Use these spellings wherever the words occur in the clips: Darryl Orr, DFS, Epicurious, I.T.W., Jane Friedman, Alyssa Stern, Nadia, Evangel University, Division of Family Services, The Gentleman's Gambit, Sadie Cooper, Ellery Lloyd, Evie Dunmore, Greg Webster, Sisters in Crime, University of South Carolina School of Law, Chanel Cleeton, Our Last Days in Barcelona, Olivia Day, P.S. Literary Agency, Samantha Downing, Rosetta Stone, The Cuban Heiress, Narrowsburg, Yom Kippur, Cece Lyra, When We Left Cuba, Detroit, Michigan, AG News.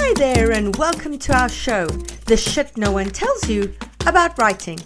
Hi there and welcome to our show, the shit no one tells you about writing.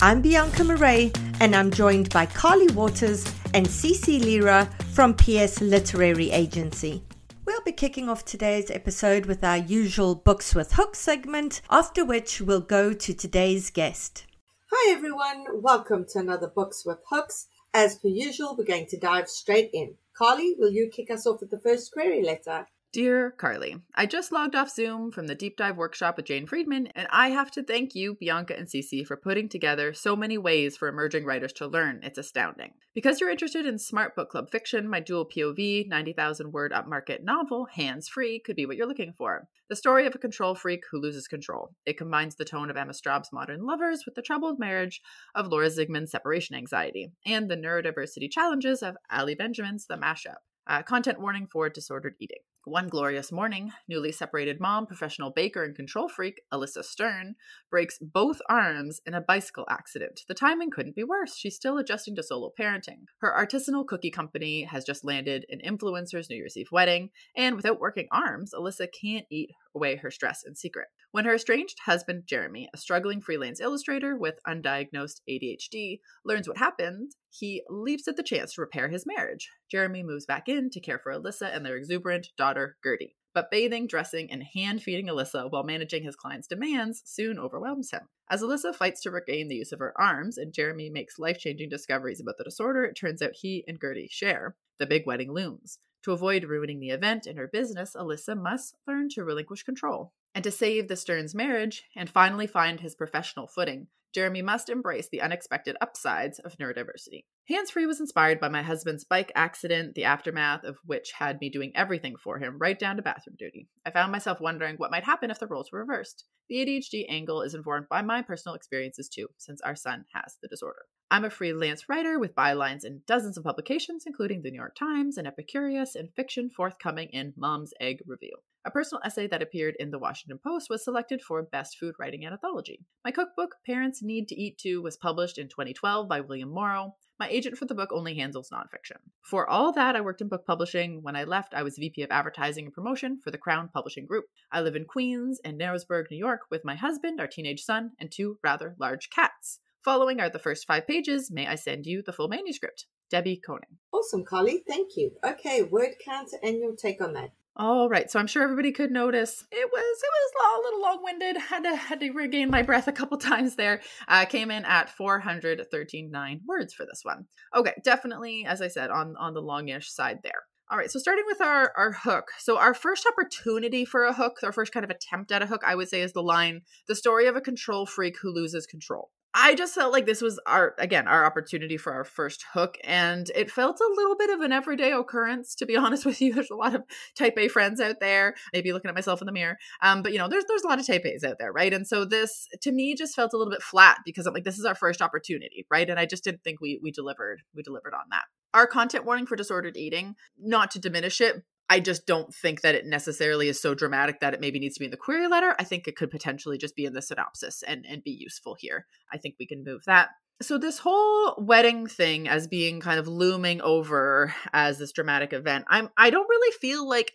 I'm Bianca Marais and I'm joined by Carly Waters and Cece Lyra from P.S. Literary Agency. We'll be kicking off today's episode with our usual Books with Hooks segment, after which we'll go to today's guest. Hi everyone, welcome to another Books with Hooks. As per usual, we're going to dive straight in. Carly, will you kick us off with the first query letter? Dear Carly, I just logged off Zoom from the deep dive workshop with Jane Friedman, and I have to thank you, Bianca and Cece, for putting together so many ways for emerging writers to learn. It's astounding. Because you're interested in smart book club fiction, my dual POV, 90,000 word upmarket novel, Hands Free, could be what you're looking for. The story of a control freak who loses control. It combines the tone of Emma Straub's Modern Lovers with the troubled marriage of Laura Zygmunt's separation anxiety, and the neurodiversity challenges of Ali Benjamin's The Mashup. Content warning for disordered eating. One glorious morning, newly separated mom, professional baker, and control freak, Alyssa Stern, breaks both arms in a bicycle accident. The timing couldn't be worse. She's still adjusting to solo parenting. Her artisanal cookie company has just landed an influencer's New Year's Eve wedding, and without working arms, Alyssa can't eat away her stress in secret. When her estranged husband, Jeremy, a struggling freelance illustrator with undiagnosed ADHD, learns what happened, he leaps at the chance to repair his marriage. Jeremy moves back in to care for Alyssa and their exuberant daughter, Gertie. But bathing, dressing, and hand-feeding Alyssa while managing his client's demands soon overwhelms him. As Alyssa fights to regain the use of her arms and Jeremy makes life-changing discoveries about the disorder, it turns out he and Gertie share. The big wedding looms. To avoid ruining the event and her business, Alyssa must learn to relinquish control. And to save the Stern's marriage and finally find his professional footing, Jeremy must embrace the unexpected upsides of neurodiversity. Hands Free was inspired by my husband's bike accident, the aftermath of which had me doing everything for him, right down to bathroom duty. I found myself wondering what might happen if the roles were reversed. The ADHD angle is informed by my personal experiences too, since our son has the disorder. I'm a freelance writer with bylines in dozens of publications, including the New York Times and Epicurious, and fiction forthcoming in Mom's Egg Review. A personal essay that appeared in the Washington Post was selected for Best Food Writing and Anthology. My cookbook, Parents Need to Eat Too, was published in 2012 by William Morrow. My agent for the book only handles nonfiction. Before all that, I worked in book publishing. When I left, I was VP of Advertising and Promotion for the Crown Publishing Group. I live in Queens and Narrowsburg, New York, with my husband, our teenage son, and two rather large cats. Following are the first 5 pages. May I send you the full manuscript? Debbie Koenig. Awesome, Carly. Thank you. Okay, word count and your take on that. All right, so I'm sure everybody could notice it was a little long-winded. Had to regain my breath a couple times there. Came in at 413.9 words for this one. Okay, definitely, as I said, on the longish side there. All right, so starting with our hook. So our first opportunity for a hook, our first kind of attempt at a hook, I would say, is the line, "The story of a control freak who loses control." I just felt like this was our opportunity for our first hook, and it felt a little bit of an everyday occurrence, to be honest with you. There's a lot of type A friends out there, maybe looking at myself in the mirror, but there's a lot of type A's out there, right? And so this, to me, just felt a little bit flat because I'm like, this is our first opportunity, right? And I just didn't think we delivered on that. Our content warning for disordered eating, not to diminish it, I just don't think that it necessarily is so dramatic that it maybe needs to be in the query letter. I think it could potentially just be in the synopsis and be useful here. I think we can move that. So this whole wedding thing as being kind of looming over as this dramatic event, I don't really feel like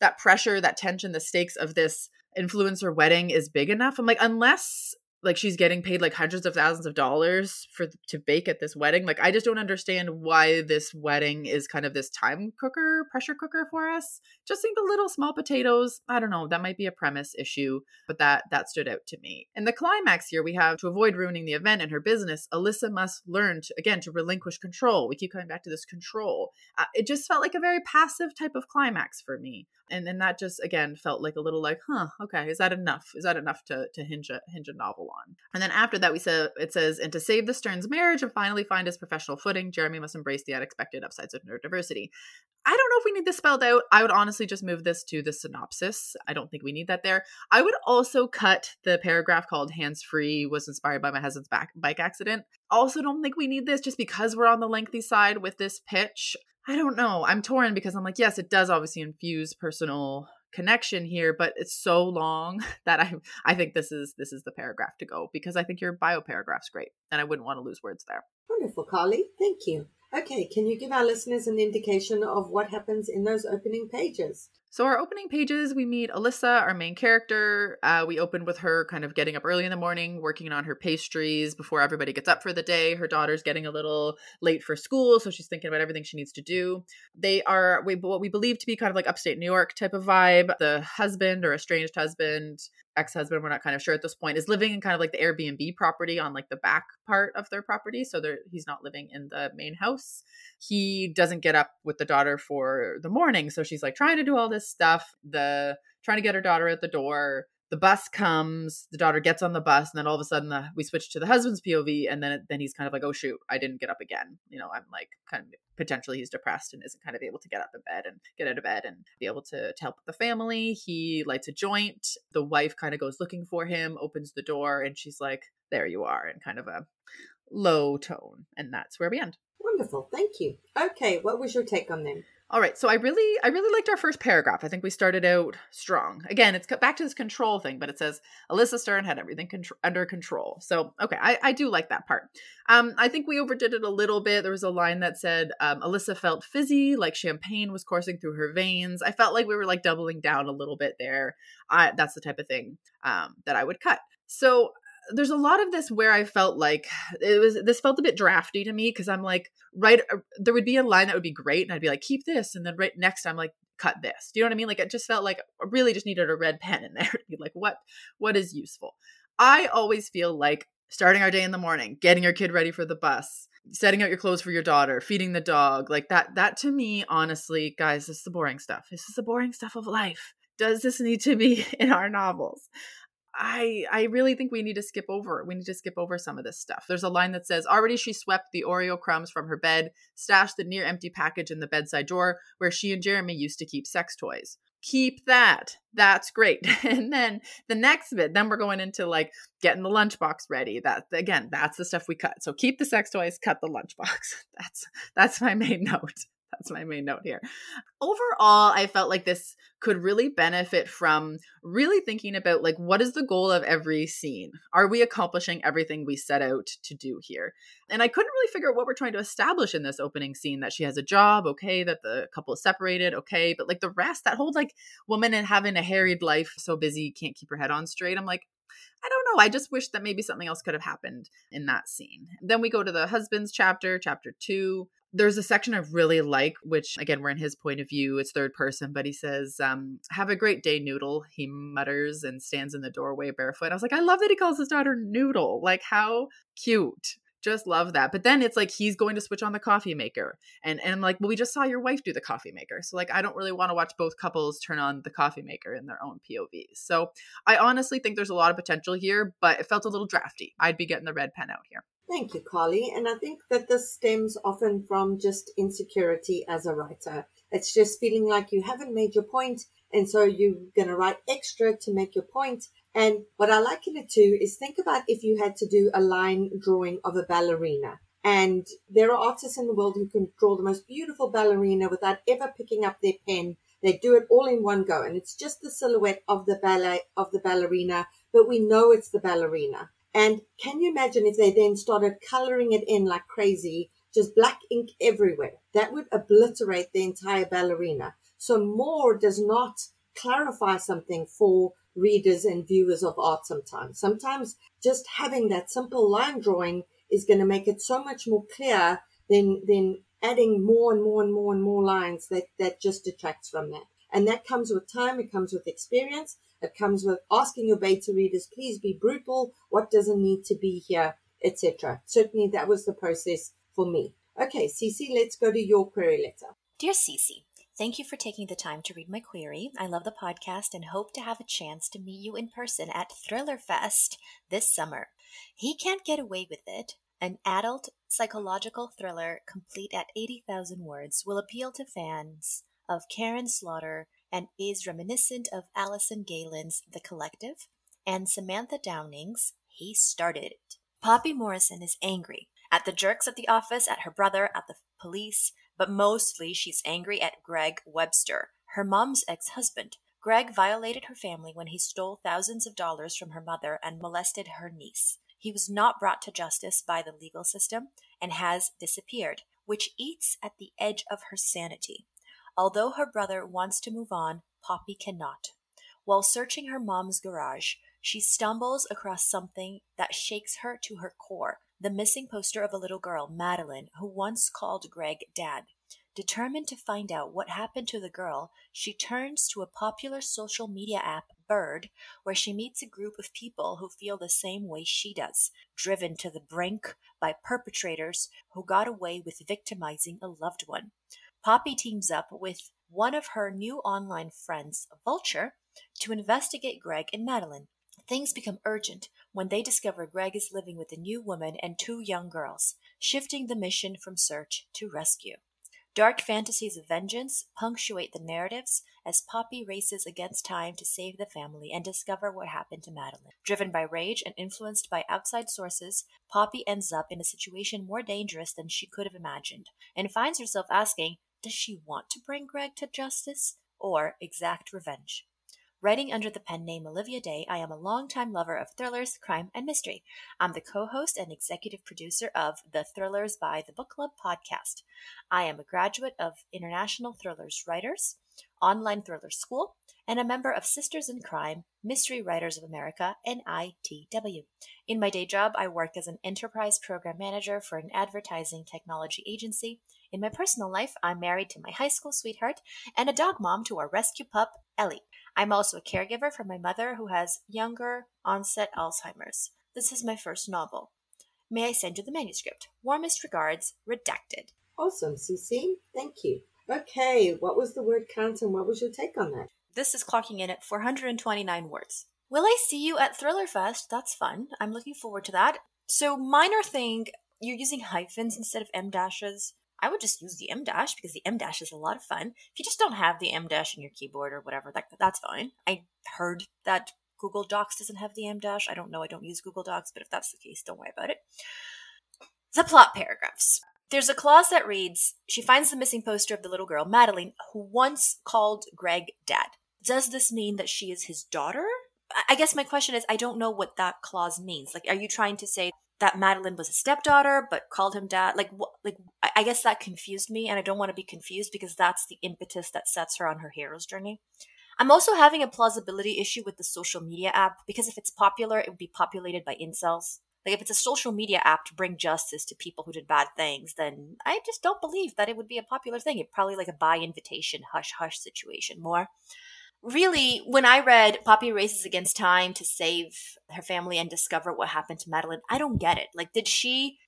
that pressure, that tension, the stakes of this influencer wedding is big enough. I'm like, unless like she's getting paid like hundreds of thousands of dollars to bake at this wedding. Like, I just don't understand why this wedding is kind of this time cooker, pressure cooker for us. Just seemed a little small potatoes. I don't know. That might be a premise issue, but that stood out to me. In the climax here, we have, to avoid ruining the event and her business, Alyssa must learn to relinquish control. We keep coming back to this control. It just felt like a very passive type of climax for me. And then that just, again, felt like a little like, okay, is that enough? Is that enough to hinge a novel on? And then after that, it says, and to save the Stern's marriage and finally find his professional footing, Jeremy must embrace the unexpected upsides of neurodiversity. I don't know if we need this spelled out. I would honestly just move this to the synopsis. I don't think we need that there. I would also cut the paragraph called "Hands-free was inspired by my husband's bike accident." Also don't think we need this just because we're on the lengthy side with this pitch. I don't know. I'm torn because I'm like, yes, it does obviously infuse personal connection here, but it's so long that I think this is the paragraph to go, because I think your bio paragraph's great and I wouldn't want to lose words there. Wonderful, Carly. Thank you. Okay, can you give our listeners an indication of what happens in those opening pages? So our opening pages, we meet Alyssa, our main character. We open with her kind of getting up early in the morning, working on her pastries before everybody gets up for the day. Her daughter's getting a little late for school, so she's thinking about everything she needs to do. They are what we believe to be kind of like upstate New York type of vibe. The husband, or estranged husband, ex-husband, we're not kind of sure at this point, is living in kind of like the Airbnb property on like the back part of their property. So he's not living in the main house. He doesn't get up with the daughter for the morning. So she's like trying to do all this stuff, trying to get her daughter at the door. The bus comes, the daughter gets on the bus, and then all of a sudden we switch to the husband's POV, and then he's kind of like, oh shoot, I didn't get up again. I'm like, kind of potentially he's depressed and isn't kind of able to get out of bed and be able to help the family. He lights a joint. The wife kind of goes looking for him, opens the door, and she's like, there you are, in kind of a low tone. And that's where we end. Wonderful. Thank you. Okay. What was your take on them? All right. So I really liked our first paragraph. I think we started out strong. Again, it's back to this control thing, but it says Alyssa Stern had everything under control. So, okay. I do like that part. I think we overdid it a little bit. There was a line that said, Alyssa felt fizzy, like champagne was coursing through her veins. I felt like we were like doubling down a little bit there. That's the type of thing that I would cut. So there's a lot of this where I felt like this felt a bit drafty to me, because I'm like, right, there would be a line that would be great and I'd be like, keep this, and then right next I'm like, cut this. Do you know what I mean? Like, it just felt like I really just needed a red pen in there to be like, what is useful? I always feel like starting our day in the morning, getting your kid ready for the bus, setting out your clothes for your daughter, feeding the dog, like that to me, honestly, guys, this is the boring stuff. This is the boring stuff of life. Does this need to be in our novels? I really think we need to skip over some of this stuff. There's a line that says, already she swept the Oreo crumbs from her bed, stashed the near empty package in the bedside drawer where she and Jeremy used to keep sex toys. Keep that. That's great. And then the next bit, then we're going into like getting the lunchbox ready. That, again, that's the stuff we cut. So keep the sex toys, cut the lunchbox. That's my main note. That's my main note here. Overall, I felt like this could really benefit from really thinking about like, what is the goal of every scene? Are we accomplishing everything we set out to do here? And I couldn't really figure out what we're trying to establish in this opening scene, that she has a job. Okay. That the couple is separated. Okay. But like the rest, that whole like woman and having a harried life, so busy, can't keep her head on straight. I'm like, I don't know. I just wish that maybe something else could have happened in that scene. Then we go to the husband's chapter 2. There's a section I really like, which again, we're in his point of view. It's third person, but he says, have a great day, Noodle. He mutters and stands in the doorway barefoot. I was like, I love that he calls his daughter Noodle. Like, how cute. Just love that. But then it's like, he's going to switch on the coffee maker. And I'm like, well, we just saw your wife do the coffee maker. So like, I don't really want to watch both couples turn on the coffee maker in their own POVs. So I honestly think there's a lot of potential here, but it felt a little drafty. I'd be getting the red pen out here. Thank you, Carly. And I think that this stems often from just insecurity as a writer. It's just feeling like you haven't made your point. And so you're going to write extra to make your point. And what I liken it to is think about if you had to do a line drawing of a ballerina. And there are artists in the world who can draw the most beautiful ballerina without ever picking up their pen. They do it all in one go. And it's just the silhouette of the ballet of the ballerina, but we know it's the ballerina. And can you imagine if they then started coloring it in like crazy, just black ink everywhere? That would obliterate the entire ballerina. So more does not clarify something for readers and viewers of art sometimes. Sometimes just having that simple line drawing is going to make it so much more clear than adding more and more and more and more lines that just detracts from that. And that comes with time. It comes with experience. It comes with asking your beta readers, please be brutal. What doesn't need to be here, etc. Certainly that was the process for me. Okay, Cece, let's go to your query letter. Dear Cece, thank you for taking the time to read my query. I love the podcast and hope to have a chance to meet you in person at Thriller Fest this summer. He Can't Get Away With It, an adult psychological thriller complete at 80,000 words, will appeal to fans of Karen Slaughter and is reminiscent of Alison Galen's The Collective and Samantha Downing's He Started It. Poppy Morrison is angry at the jerks at the office, at her brother, at the police, but mostly she's angry at Greg Webster, her mom's ex-husband. Greg violated her family when he stole thousands of dollars from her mother and molested her niece. He was not brought to justice by the legal system and has disappeared, which eats at the edge of her sanity. Although her brother wants to move on, Poppy cannot. While searching her mom's garage, she stumbles across something that shakes her to her core, the missing poster of a little girl, Madeline, who once called Greg Dad. Determined to find out what happened to the girl, she turns to a popular social media app, Bird, where she meets a group of people who feel the same way she does, driven to the brink by perpetrators who got away with victimizing a loved one. Poppy teams up with one of her new online friends, Vulture, to investigate Greg and Madeline. Things become urgent when they discover Greg is living with a new woman and two young girls, shifting the mission from search to rescue. Dark fantasies of vengeance punctuate the narratives as Poppy races against time to save the family and discover what happened to Madeline. Driven by rage and influenced by outside sources, Poppy ends up in a situation more dangerous than she could have imagined and finds herself asking, does she want to bring Greg to justice or exact revenge? Writing under the pen name Olivia Day, I am a longtime lover of thrillers, crime, and mystery. I'm the co-host and executive producer of the Thrillers by the Book Club podcast. I am a graduate of International Thrillers Writers, Online Thriller School, and a member of Sisters in Crime, Mystery Writers of America, and I.T.W. In my day job, I work as an enterprise program manager for an advertising technology agency. In my personal life, I'm married to my high school sweetheart and a dog mom to our rescue pup, Ellie. I'm also a caregiver for my mother who has younger onset Alzheimer's. This is my first novel. May I send you the manuscript? Warmest regards, redacted. Awesome, Cece. Thank you. Okay, what was the word count and what was your take on that? This is clocking in at 429 words. Will I see you at Thriller Fest? That's fun. I'm looking forward to that. So minor thing, you're using hyphens instead of M dashes. I would just use the M dash because the M dash is a lot of fun. If you just don't have the M dash in your keyboard or whatever, that's fine. I heard that Google Docs doesn't have the M dash. I don't know. I don't use Google Docs, but if that's the case, don't worry about it. The plot paragraphs. There's a clause that reads, she finds the missing poster of the little girl, Madeline, who once called Greg Dad. Does this mean that she is his daughter? I guess my question is, I don't know what that clause means. Like, are you trying to say that Madeline was a stepdaughter, but called him Dad? Like, I guess that confused me, and I don't want to be confused because that's the impetus that sets her on her hero's journey. I'm also having a plausibility issue with the social media app because if it's popular, it would be populated by incels. Like if it's a social media app to bring justice to people who did bad things, then I just don't believe that it would be a popular thing. It's probably like a by invitation, hush-hush situation more. Really, when I read Poppy races against time to save her family and discover what happened to Madeline, I don't get it. Like, did she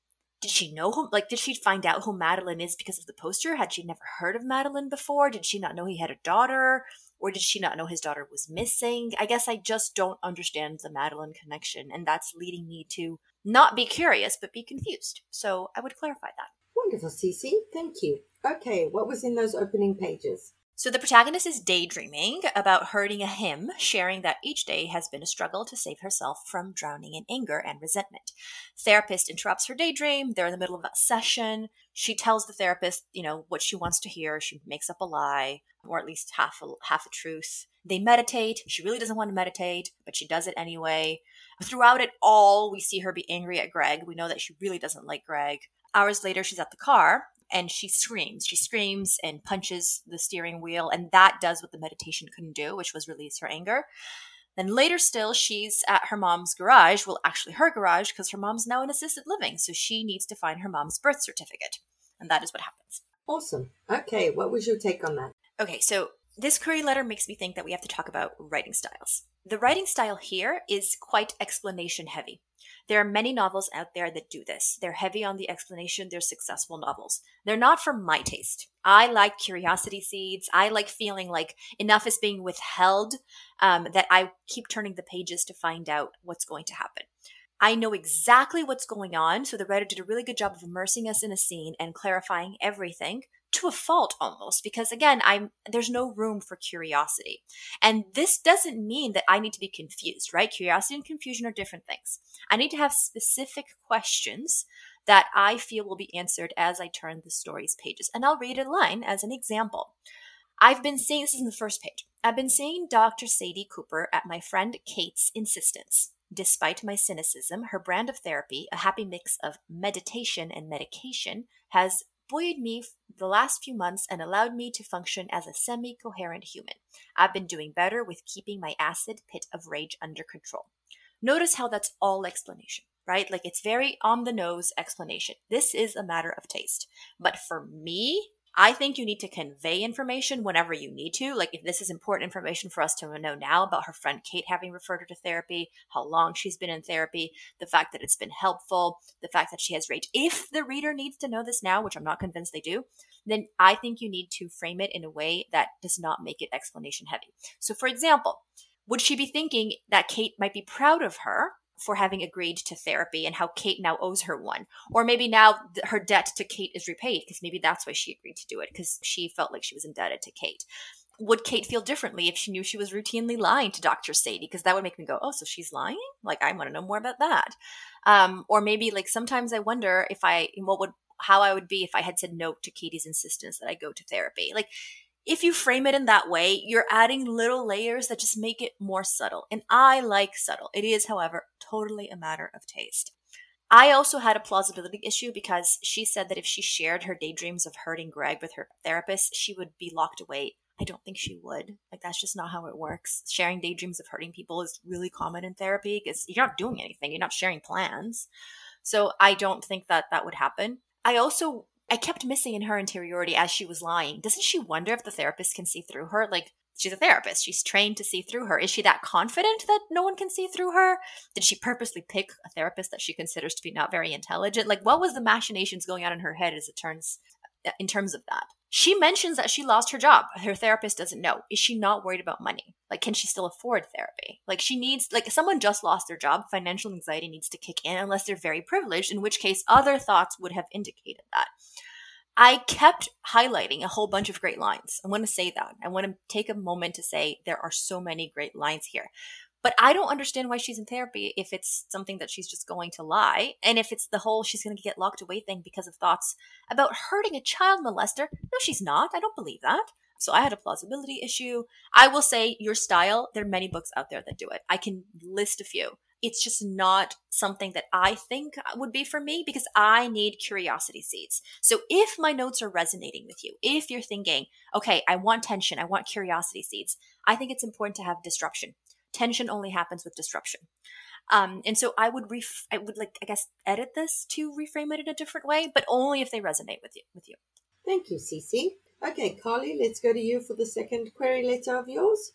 know who, like, did she find out who Madeline is because of the poster? Had she never heard of Madeline before? Did she not know he had a daughter? Or did she not know his daughter was missing? I guess I just don't understand the Madeline connection, and that's leading me to not be curious, but be confused. So I would clarify that. Wonderful, Cece. Thank you. Okay, what was in those opening pages? So the protagonist is daydreaming about hurting a hymn, sharing that each day has been a struggle to save herself from drowning in anger and resentment. Therapist interrupts her daydream. They're in the middle of a session. She tells the therapist, you know, what she wants to hear. She makes up a lie, or at least half a truth. They meditate. She really doesn't want to meditate, but she does it anyway. Throughout it all, we see her be angry at Greg. We know that she really doesn't like Greg. Hours later, she's at the car. And she screams. She screams and punches the steering wheel. And that does what the meditation couldn't do, which was release her anger. Then later still, she's at her mom's garage. Well, actually her garage, because her mom's now in assisted living. So she needs to find her mom's birth certificate. And that is what happens. Awesome. Okay. What was your take on that? Okay. So this query letter makes me think that we have to talk about writing styles. The writing style here is quite explanation heavy. There are many novels out there that do this. They're heavy on the explanation. They're successful novels. They're not for my taste. I like curiosity seeds. I like feeling like enough is being withheld, that I keep turning the pages to find out what's going to happen. I know exactly what's going on. So the writer did a really good job of immersing us in a scene and clarifying everything to a fault almost, because again, there's no room for curiosity. And this doesn't mean that I need to be confused, right? Curiosity and confusion are different things. I need to have specific questions that I feel will be answered as I turn the story's pages. And I'll read a line as an example. I've been seeing, this is in the first page, I've been seeing Dr. Sadie Cooper at my friend Kate's insistence. Despite my cynicism, her brand of therapy, a happy mix of meditation and medication, has buoyed me the last few months and allowed me to function as a semi-coherent human. I've been doing better with keeping my acid pit of rage under control. Notice how that's all explanation, right? Like it's very on the nose explanation. This is a matter of taste. But for me, I think you need to convey information whenever you need to. Like if this is important information for us to know now about her friend Kate having referred her to therapy, how long she's been in therapy, the fact that it's been helpful, the fact that she has rage. If the reader needs to know this now, which I'm not convinced they do, then I think you need to frame it in a way that does not make it explanation heavy. So for example, would she be thinking that Kate might be proud of her for having agreed to therapy and how Kate now owes her one? Or maybe now her debt to Kate is repaid because maybe that's why she agreed to do it, because she felt like she was indebted to Kate. Would Kate feel differently if she knew she was routinely lying to Dr. Sadie? Because that would make me go, oh, so she's lying? Like, I want to know more about that. Or maybe like sometimes I wonder if how I would be if I had said no to Katie's insistence that I go to therapy. Like, if you frame it in that way, you're adding little layers that just make it more subtle. And I like subtle. It is, however, totally a matter of taste. I also had a plausibility issue because she said that if she shared her daydreams of hurting Greg with her therapist, she would be locked away. I don't think she would. Like, that's just not how it works. Sharing daydreams of hurting people is really common in therapy because you're not doing anything. You're not sharing plans. So I don't think that that would happen. I kept missing in her interiority as she was lying. Doesn't she wonder if the therapist can see through her? Like, she's a therapist. She's trained to see through her. Is she that confident that no one can see through her? Did she purposely pick a therapist that she considers to be not very intelligent? Like, what was the machinations going on in her head as it turns in terms of that? She mentions that she lost her job. Her therapist doesn't know. Is she not worried about money? Like, can she still afford therapy? Like, she needs, like, someone just lost their job. Financial anxiety needs to kick in unless they're very privileged, in which case other thoughts would have indicated that. I kept highlighting a whole bunch of great lines. I want to say that. I want to take a moment to say there are so many great lines here. But I don't understand why she's in therapy if it's something that she's just going to lie. And if it's the whole she's going to get locked away thing because of thoughts about hurting a child molester, no, she's not. I don't believe that. So I had a plausibility issue. I will say your style, there are many books out there that do it. I can list a few. It's just not something that I think would be for me because I need curiosity seeds. So if my notes are resonating with you, if you're thinking, okay, I want tension, I want curiosity seeds, I think it's important to have disruption. Tension only happens with disruption. And so I would edit this to reframe it in a different way, but only if they resonate with you. Thank you, Cece. Okay, Carly, let's go to you for the second query letter of yours.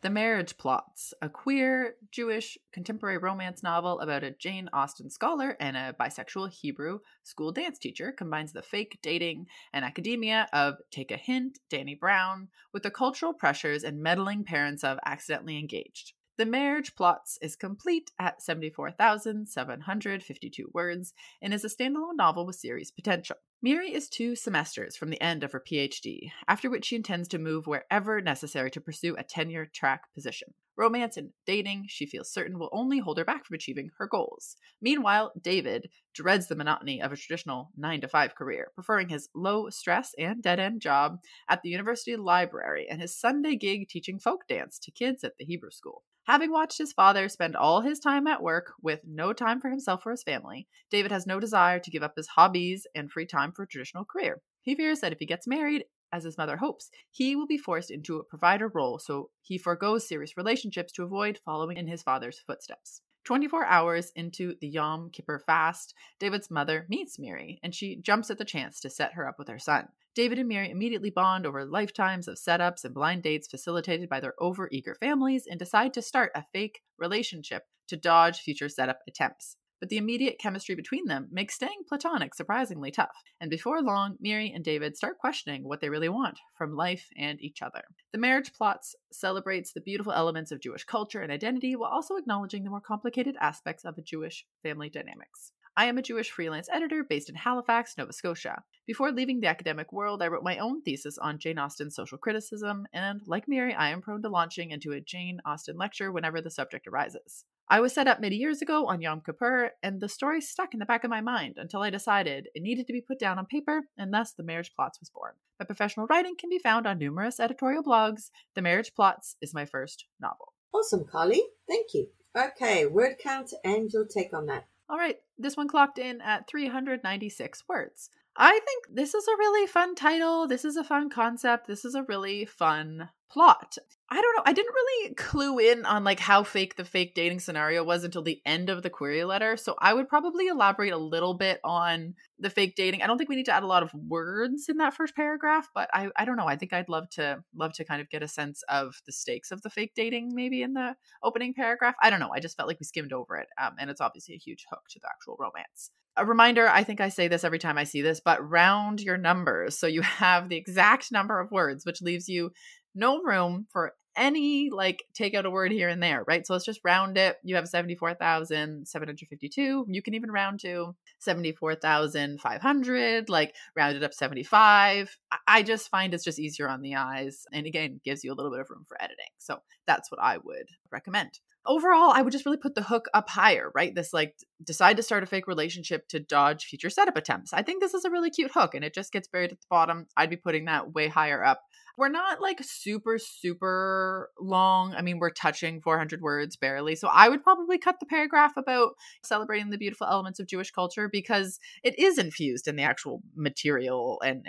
The Marriage Plots, a queer Jewish contemporary romance novel about a Jane Austen scholar and a bisexual Hebrew school dance teacher, combines the fake dating and academia of Take a Hint, Danny Brown, with the cultural pressures and meddling parents of Accidentally Engaged. The Marriage Plots is complete at 74,752 words and is a standalone novel with series potential. Miri is 2 semesters from the end of her PhD, after which she intends to move wherever necessary to pursue a tenure-track position. Romance and dating, she feels certain, will only hold her back from achieving her goals. Meanwhile, David dreads the monotony of a traditional 9-to-5 career, preferring his low-stress and dead-end job at the university library and his Sunday gig teaching folk dance to kids at the Hebrew school. Having watched his father spend all his time at work with no time for himself or his family, David has no desire to give up his hobbies and free time for a traditional career. He fears that if he gets married, as his mother hopes, he will be forced into a provider role, so he forgoes serious relationships to avoid following in his father's footsteps. 24 hours into the Yom Kippur fast, David's mother meets Miri, and she jumps at the chance to set her up with her son. David and Miri immediately bond over lifetimes of setups and blind dates facilitated by their overeager families and decide to start a fake relationship to dodge future setup attempts. But the immediate chemistry between them makes staying platonic surprisingly tough, and before long, Miri and David start questioning what they really want from life and each other. The Marriage Plots celebrates the beautiful elements of Jewish culture and identity while also acknowledging the more complicated aspects of a Jewish family dynamics. I am a Jewish freelance editor based in Halifax, Nova Scotia. Before leaving the academic world, I wrote my own thesis on Jane Austen's social criticism, and like Miri, I am prone to launching into a Jane Austen lecture whenever the subject arises. I was set up many years ago on Yom Kippur, and the story stuck in the back of my mind until I decided it needed to be put down on paper, and thus The Marriage Plots was born. My professional writing can be found on numerous editorial blogs. The Marriage Plots is my first novel. Awesome, Carly. Thank you. Okay, word count and your take on that. All right, this one clocked in at 396 words. I think this is a really fun title. This is a fun concept. This is a really fun plot. I don't know. I didn't really clue in on like how fake the fake dating scenario was until the end of the query letter. So I would probably elaborate a little bit on the fake dating. I don't think we need to add a lot of words in that first paragraph, but I don't know. I think I'd love to kind of get a sense of the stakes of the fake dating maybe in the opening paragraph. I don't know. I just felt like we skimmed over it. And it's obviously a huge hook to the actual romance. A reminder, I think I say this every time I see this, but round your numbers so you have the exact number of words, which leaves you no room for any, like, take out a word here and there, right? So let's just round it. You have 74,752. You can even round to 74,500, like round it up 75. I just find it's just easier on the eyes. And again, gives you a little bit of room for editing. So that's what I would recommend. Overall, I would just really put the hook up higher, right? This like decide to start a fake relationship to dodge future setup attempts. I think this is a really cute hook and it just gets buried at the bottom. I'd be putting that way higher up. We're not like super, super long. I mean, we're touching 400 words barely. So I would probably cut the paragraph about celebrating the beautiful elements of Jewish culture because it is infused in the actual material and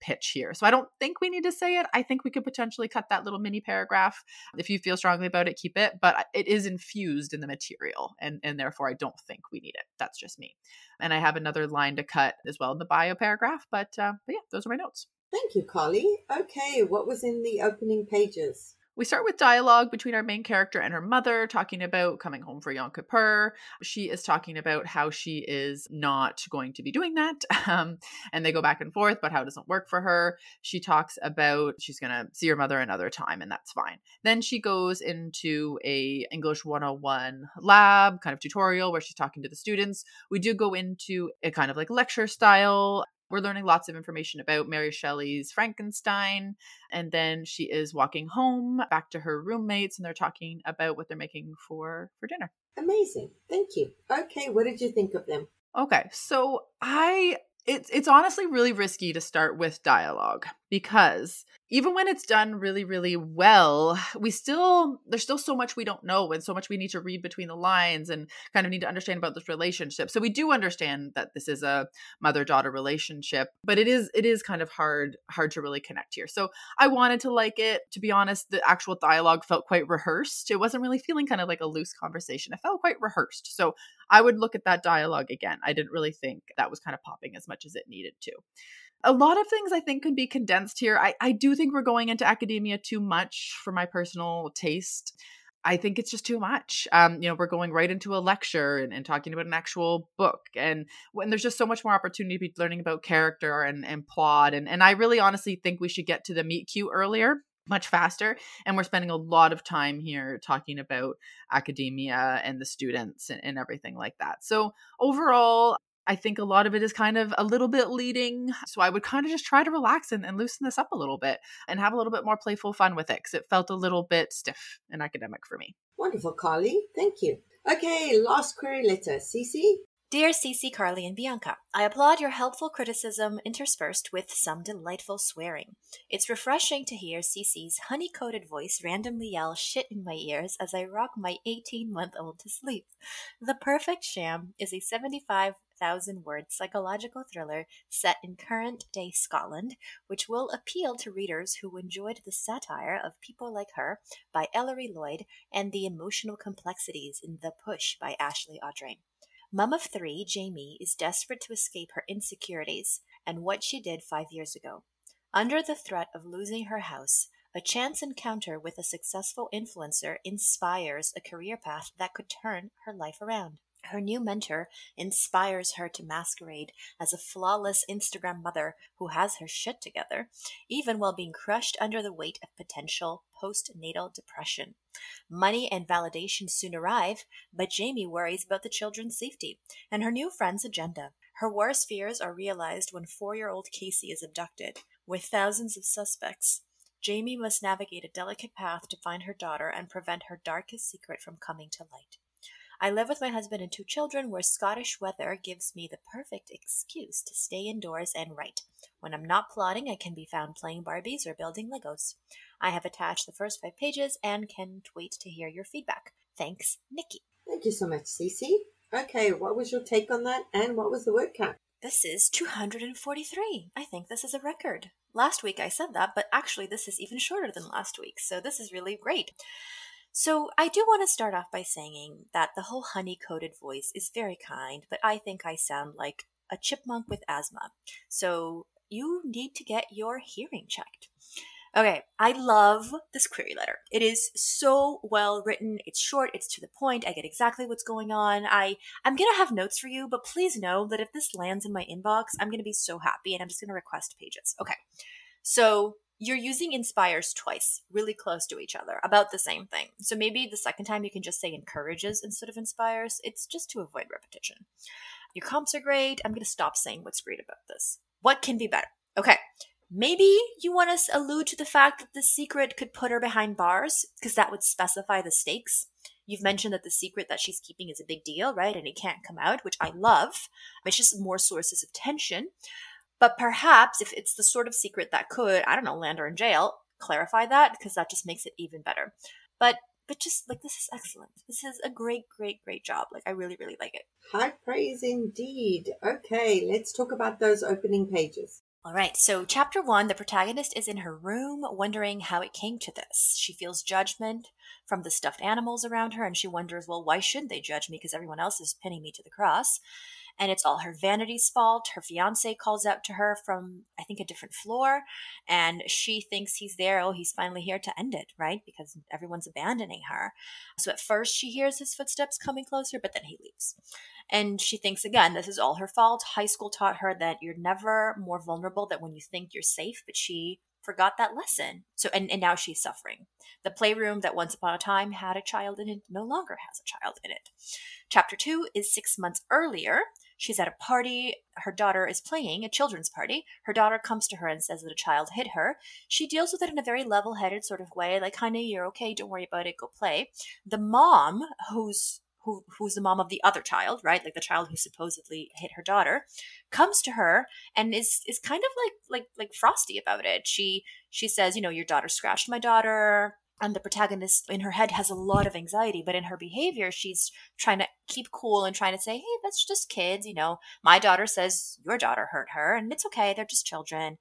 pitch here. So I don't think we need to say it. I think we could potentially cut that little mini paragraph. If you feel strongly about it, keep it. But it is infused in the material and therefore I don't think we need it. That's just me. And I have another line to cut as well in the bio paragraph. But yeah, those are my notes. Thank you, Carly. Okay, what was in the opening pages? We start with dialogue between our main character and her mother, talking about coming home for Yom Kippur. She is talking about how she is not going to be doing that. And they go back and forth about how it doesn't work for her. She talks about she's going to see her mother another time, and that's fine. Then she goes into a English 101 lab kind of tutorial where she's talking to the students. We do go into a kind of like lecture style. We're learning lots of information about Mary Shelley's Frankenstein. And then she is walking home back to her roommates and they're talking about what they're making for dinner. Amazing. Thank you. Okay. What did you think of them? Okay. So it's honestly really risky to start with dialogue because even when it's done really, really well, there's still so much we don't know and so much we need to read between the lines and kind of need to understand about this relationship. So we do understand that this is a mother-daughter relationship, but it is kind of hard to really connect here. So I wanted to like it. To be honest, the actual dialogue felt quite rehearsed. It wasn't really feeling kind of like a loose conversation. It felt quite rehearsed. So I would look at that dialogue again. I didn't really think that was kind of popping as much as it needed to. A lot of things I think can be condensed here. I do think we're going into academia too much for my personal taste. I think it's just too much. We're going right into a lecture and talking about an actual book. And when there's just so much more opportunity to be learning about character and plot. And I really honestly think we should get to the meet cute earlier, much faster. And we're spending a lot of time here talking about academia and the students and everything like that. So overall, I think a lot of it is kind of a little bit leading. So I would kind of just try to relax and loosen this up a little bit and have a little bit more playful fun with it, because it felt a little bit stiff and academic for me. Wonderful, Carly. Thank you. Okay, last query letter. Cece? Dear Cece, Carly, and Bianca, I applaud your helpful criticism interspersed with some delightful swearing. It's refreshing to hear Cece's honey-coated voice randomly yell shit in my ears as I rock my 18-month-old to sleep. The Perfect Sham is a 75,000-word psychological thriller set in current-day Scotland, which will appeal to readers who enjoyed the satire of People Like Her by Ellery Lloyd and the emotional complexities in The Push by Ashley Audrain. Mum of three, Jamie, is desperate to escape her insecurities and what she did 5 years ago. Under the threat of losing her house, a chance encounter with a successful influencer inspires a career path that could turn her life around. Her new mentor inspires her to masquerade as a flawless Instagram mother who has her shit together, even while being crushed under the weight of potential postnatal depression. Money and validation soon arrive, but Jamie worries about the children's safety and her new friend's agenda. Her worst fears are realized when 4-year-old Casey is abducted, with thousands of suspects. Jamie must navigate a delicate path to find her daughter and prevent her darkest secret from coming to light. I live with my husband and 2 children where Scottish weather gives me the perfect excuse to stay indoors and write. When I'm not plotting, I can be found playing Barbies or building Legos. I have attached the first 5 pages and can't wait to hear your feedback. Thanks, Nikki. Thank you so much, Cece. Okay, what was your take on that and what was the word count? This is 243. I think this is a record. Last week I said that, but actually this is even shorter than last week, so this is really great. So I do want to start off by saying that the whole honey-coated voice is very kind, but I think I sound like a chipmunk with asthma. So you need to get your hearing checked. Okay, I love this query letter. It is so well written. It's short. It's to the point. I get exactly what's going on. I'm going to have notes for you, but please know that if this lands in my inbox, I'm going to be so happy, and I'm just going to request pages. Okay, so you're using inspires twice, really close to each other, about the same thing. So maybe the second time you can just say encourages instead of inspires. It's just to avoid repetition. Your comps are great. I'm going to stop saying what's great about this. What can be better? Okay. Maybe you want us to allude to the fact that the secret could put her behind bars, because that would specify the stakes. You've mentioned that the secret that she's keeping is a big deal, right? And it can't come out, which I love. It's just more sources of tension. But perhaps if it's the sort of secret that could, I don't know, land her in jail, clarify that, because that just makes it even better. But just like, this is excellent. This is a great, great, great job. Like, I really, really like it. High praise indeed. Okay, let's talk about those opening pages. All right, so chapter 1, the protagonist is in her room wondering how it came to this. She feels judgment from the stuffed animals around her, and she wonders, well, why shouldn't they judge me, because everyone else is pinning me to the cross? And it's all her vanity's fault. Her fiancé calls out to her from, I think, a different floor. And she thinks he's there. Oh, he's finally here to end it, right? Because everyone's abandoning her. So at first she hears his footsteps coming closer, but then he leaves. And she thinks, again, this is all her fault. High school taught her that you're never more vulnerable than when you think you're safe. But she forgot that lesson. So and now she's suffering. The playroom that once upon a time had a child in it no longer has a child in it. Chapter 2 is 6 months earlier. She's at a party. Her daughter is playing, a children's party. Her daughter comes to her and says that a child hit her. She deals with it in a very level-headed sort of way, like, honey, you're okay, don't worry about it, go play. The mom, who's who's the mom of the other child, right? Like the child who supposedly hit her daughter, comes to her and is kind of like frosty about it. She says, you know, your daughter scratched my daughter. And the protagonist in her head has a lot of anxiety, but in her behavior, she's trying to keep cool and trying to say, hey, that's just kids. You know, my daughter says your daughter hurt her and it's okay. They're just children.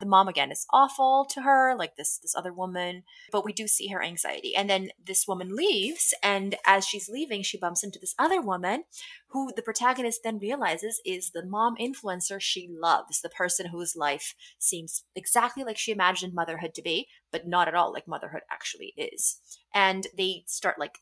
The mom, again, is awful to her, like this other woman, but we do see her anxiety. And then this woman leaves, and as she's leaving, she bumps into this other woman who the protagonist then realizes is the mom influencer she loves, the person whose life seems exactly like she imagined motherhood to be, but not at all like motherhood actually is. And they start like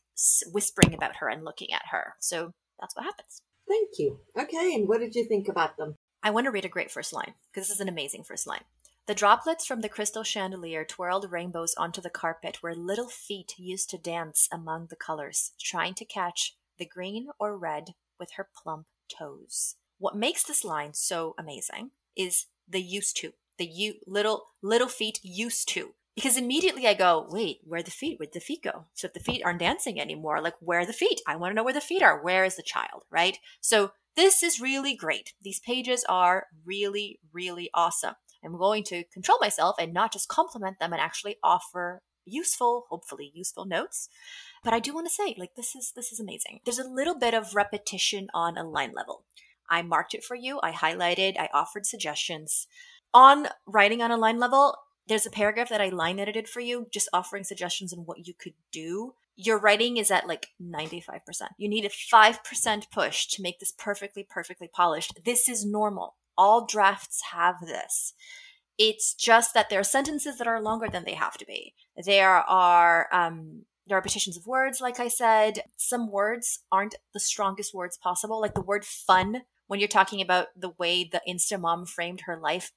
whispering about her and looking at her. So that's what happens. Thank you. Okay, and what did you think about them? I want to read a great first line, because this is an amazing first line. The droplets from the crystal chandelier twirled rainbows onto the carpet where little feet used to dance among the colors, trying to catch the green or red with her plump toes. What makes this line so amazing is the used to, little feet used to. Because immediately I go, wait, where'd the feet go? So if the feet aren't dancing anymore, like where are the feet? I want to know where the feet are. Where is the child, right? So this is really great. These pages are really, really awesome. I'm going to control myself and not just compliment them and actually offer useful, hopefully useful notes. But I do want to say, like, this is amazing. There's a little bit of repetition on a line level. I marked it for you. I highlighted. I offered suggestions. On writing on a line level, there's a paragraph that I line edited for you, just offering suggestions on what you could do. Your writing is at like 95%. You need a 5% push to make this perfectly polished. This is normal. All drafts have this. It's just that there are sentences that are longer than they have to be. There are repetitions of words, like I said. Some words aren't the strongest words possible. Like the word fun, when you're talking about the way the Insta mom framed her life,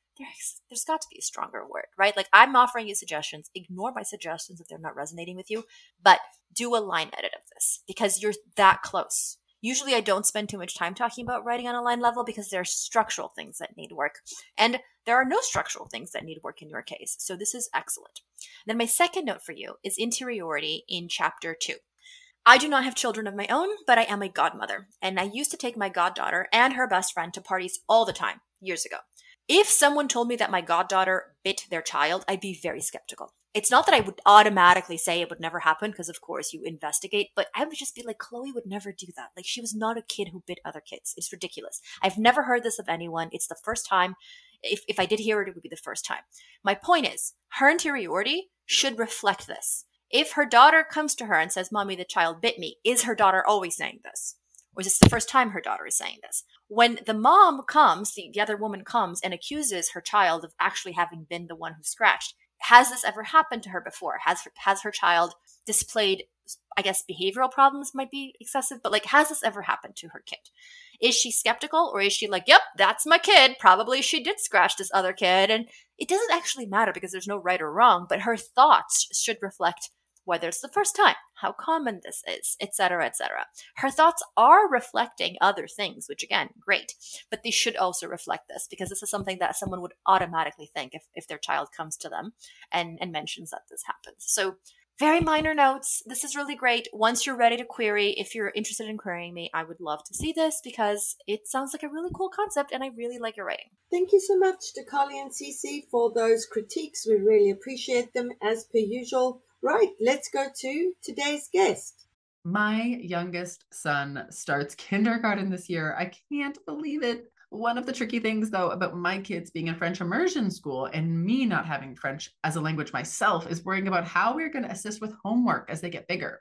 there's got to be a stronger word, right? Like I'm offering you suggestions. Ignore my suggestions if they're not resonating with you, but do a line edit of this because you're that close. Usually I don't spend too much time talking about writing on a line level because there are structural things that need work. And there are no structural things that need work in your case. So this is excellent. Then my second note for you is interiority in chapter 2. I do not have children of my own, but I am a godmother. And I used to take my goddaughter and her best friend to parties all the time years ago. If someone told me that my goddaughter bit their child, I'd be very skeptical. It's not that I would automatically say it would never happen because, of course, you investigate, but I would just be like, Chloe would never do that. Like, she was not a kid who bit other kids. It's ridiculous. I've never heard this of anyone. It's the first time. If I did hear it, it would be the first time. My point is, her interiority should reflect this. If her daughter comes to her and says, Mommy, the child bit me, is her daughter always saying this? Or is this the first time her daughter is saying this? When the mom comes, the other woman comes and accuses her child of actually having been the one who scratched. Has this ever happened to her before? Has her child displayed, I guess, behavioral problems might be excessive, but like, has this ever happened to her kid? Is she skeptical or is she like, yep, that's my kid. Probably she did scratch this other kid. And it doesn't actually matter because there's no right or wrong, but her thoughts should reflect whether it's the first time, how common this is, etc., etc. Her thoughts are reflecting other things, which again, great, but they should also reflect this because this is something that someone would automatically think if their child comes to them and mentions that this happens. So very minor notes. This is really great. Once you're ready to query, if you're interested in querying me, I would love to see this because it sounds like a really cool concept and I really like your writing. Thank you so much to Carly and Cece for those critiques. We really appreciate them as per usual. Right, let's go to today's guest. My youngest son starts kindergarten this year. I can't believe it. One of the tricky things, though, about my kids being in French immersion school and me not having French as a language myself is worrying about how we're going to assist with homework as they get bigger.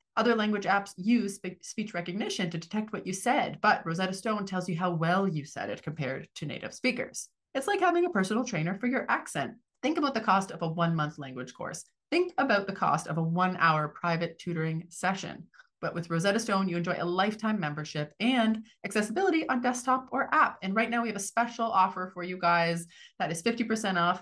Other language apps use speech recognition to detect what you said, but Rosetta Stone tells you how well you said it compared to native speakers. It's like having a personal trainer for your accent. Think about the cost of a one-month language course. Think about the cost of a one-hour private tutoring session. But with Rosetta Stone, you enjoy a lifetime membership and accessibility on desktop or app. And right now we have a special offer for you guys that is 50% off.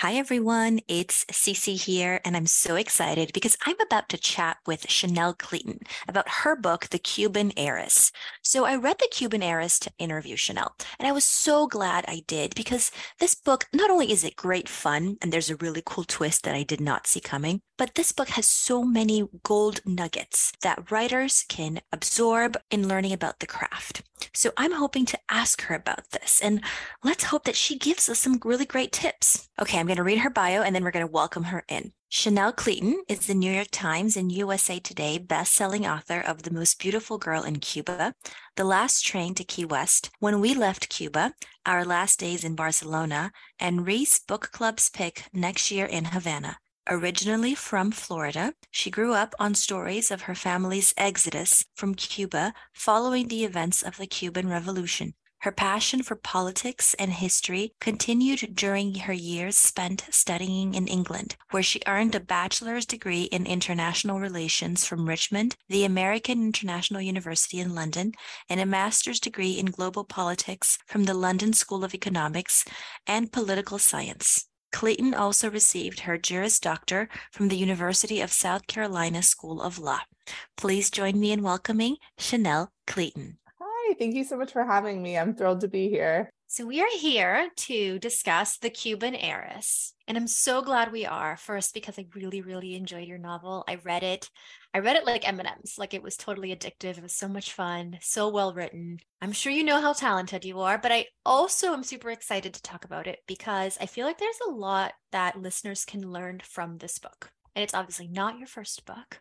Hi, everyone. It's Cece here, and I'm so excited because I'm about to chat with Chanel Cleeton about her book, The Cuban Heiress. So I read The Cuban Heiress to interview Chanel, and I was so glad I did because this book, not only is it great fun, and there's a really cool twist that I did not see coming, but this book has so many gold nuggets that writers can absorb in learning about the craft. So I'm hoping to ask her about this, and let's hope that she gives us some really great tips. Okay, I'm going to read her bio, and then we're going to welcome her in. Chanel Cleeton is the New York Times and USA Today best-selling author of The Most Beautiful Girl in Cuba, The Last Train to Key West, When We Left Cuba, Our Last Days in Barcelona, and Reese Book Club's pick, Next Year in Havana. Originally from Florida, she grew up on stories of her family's exodus from Cuba following the events of the Cuban Revolution. Her passion for politics and history continued during her years spent studying in England, where she earned a bachelor's degree in international relations from Richmond, the American International University in London, and a master's degree in global politics from the London School of Economics and Political Science. Clayton also received her Juris Doctor from the University of South Carolina School of Law. Please join me in welcoming Chanel Cleeton. Hi, thank you so much for having me. I'm thrilled to be here. So we are here to discuss The Cuban Heiress. And I'm so glad we are. First, because I really, enjoyed your novel. I read it like M&Ms, like it was totally addictive. It was so much fun, so well written. I'm sure you know how talented you are, but I also am super excited to talk about it because I feel like there's a lot that listeners can learn from this book. And it's obviously not your first book,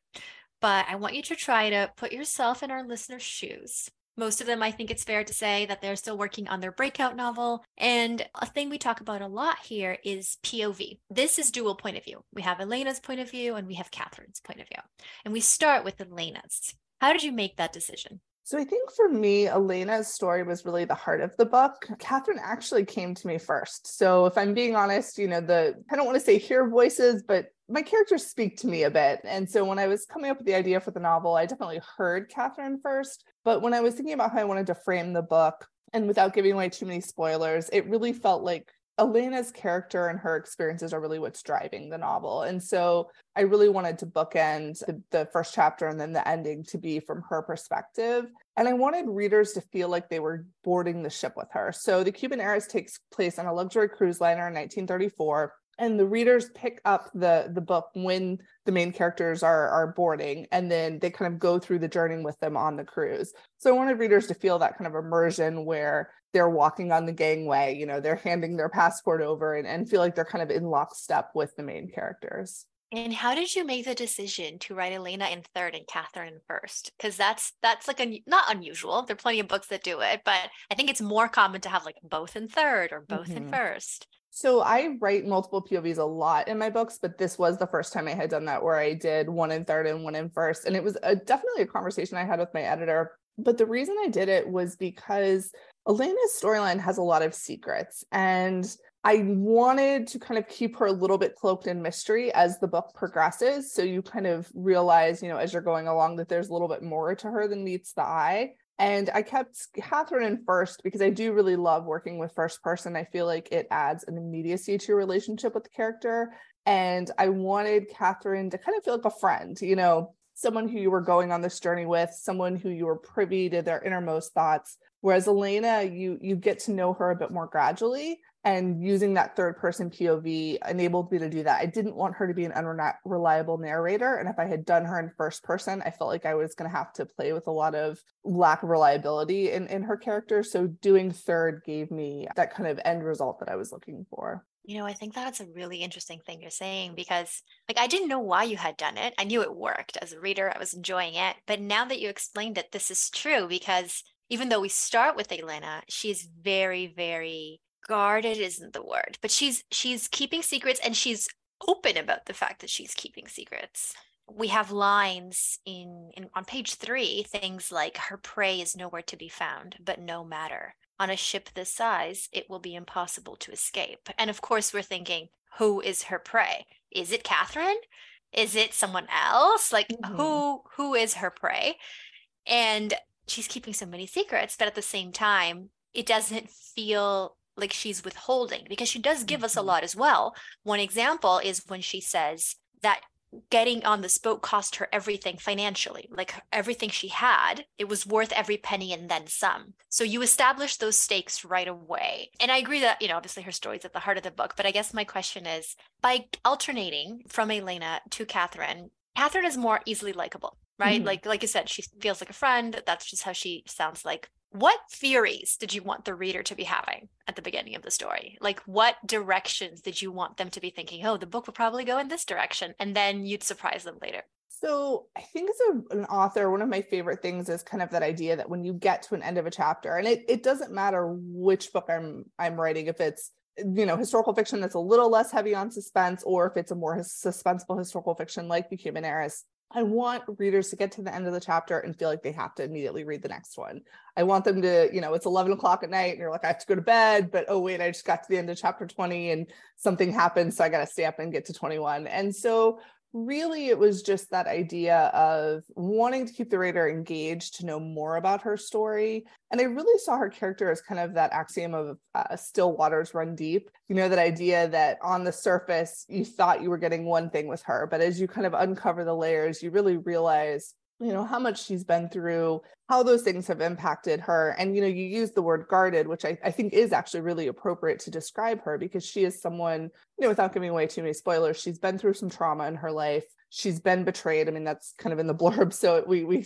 but I want you to try to put yourself in our listeners' shoes. Most of them, I think it's fair to say that they're still working on their breakout novel. And a thing we talk about a lot here is POV. This is dual point of view. We have Elena's point of view and we have Catherine's point of view. And we start with Elena's. How did you make that decision? So I think for me, Elena's story was really the heart of the book. Catherine actually came to me first. So if I'm being honest, I don't want to say hear voices, but my characters speak to me a bit. And so when I was coming up with the idea for the novel, I definitely heard Catherine first. But when I was thinking about how I wanted to frame the book, and without giving away too many spoilers, it really felt like Elena's character and her experiences are really what's driving the novel. And so I really wanted to bookend the first chapter and then the ending to be from her perspective. And I wanted readers to feel like they were boarding the ship with her. So The Cuban Heiress takes place on a luxury cruise liner in 1934. And the readers pick up the book when the main characters are boarding, and then they kind of go through the journey with them on the cruise. So I wanted readers to feel that kind of immersion where they're walking on the gangway, you know, they're handing their passport over and feel like they're kind of in lockstep with the main characters. And how did you make the decision to write Elena in third and Catherine in first? Because that's like not unusual. There are plenty of books that do it, but I think it's more common to have like both in third or both in first. So I write multiple POVs a lot in my books, but this was the first time I had done that where I did one in third and one in first. And it was definitely a conversation I had with my editor. But the reason I did it was because Elena's storyline has a lot of secrets, and I wanted to kind of keep her a little bit cloaked in mystery as the book progresses. So you kind of realize, you know, as you're going along that there's a little bit more to her than meets the eye. And I kept Catherine in first because I do really love working with first person. I feel like it adds an immediacy to your relationship with the character. And I wanted Catherine to kind of feel like a friend, you know, someone who you were going on this journey with, someone who you were privy to their innermost thoughts. Whereas Elena, you get to know her a bit more gradually. And using that third person POV enabled me to do that. I didn't want her to be an unreliable narrator. And if I had done her in first person, I felt like I was going to have to play with a lot of lack of reliability in her character. So doing third gave me that kind of end result that I was looking for. You know, I think that's a really interesting thing you're saying, because like, I didn't know why you had done it. I knew it worked as a reader. I was enjoying it. But now that you explained it, this is true, because even though we start with Elena, she's very, very guarded isn't the word, but she's keeping secrets, and she's open about the fact that she's keeping secrets. We have lines in on page 3, things like, her prey is nowhere to be found, but no matter. On a ship this size, it will be impossible to escape. And of course, we're thinking, who is her prey? Is it Catherine? Is it someone else? Like, who is her prey? And she's keeping so many secrets, but at the same time, it doesn't feel like she's withholding, because she does give us a lot as well. One example is when she says that getting on this boat cost her everything financially, like everything she had, it was worth every penny and then some. So you establish those stakes right away. And I agree that, you know, obviously her story's at the heart of the book, but I guess my question is, by alternating from Elena to Catherine, Catherine is more easily likable, right? Like you said, she feels like a friend. That's just how she sounds like. What theories did you want the reader to be having at the beginning of the story? Like, what directions did you want them to be thinking, oh, the book would probably go in this direction, and then you'd surprise them later? So I think as an author, one of my favorite things is kind of that idea that when you get to an end of a chapter, and it doesn't matter which book I'm writing, if it's, you know, historical fiction that's a little less heavy on suspense, or if it's a more suspenseful historical fiction like The Cuban Heiress, I want readers to get to the end of the chapter and feel like they have to immediately read the next one. I want them to, you know, it's 11 o'clock at night and you're like, I have to go to bed, but oh wait, I just got to the end of chapter 20 and something happened, so I got to stay up and get to 21. And so really it was just that idea of wanting to keep the reader engaged to know more about her story. And I really saw her character as kind of that axiom of still waters run deep. You know, that idea that on the surface, you thought you were getting one thing with her, but as you kind of uncover the layers, you really realize, you know, how much she's been through, how those things have impacted her. And, you know, you use the word guarded, which I think is actually really appropriate to describe her, because she is someone, you know, without giving away too many spoilers, she's been through some trauma in her life. She's been betrayed. I mean, that's kind of in the blurb, so we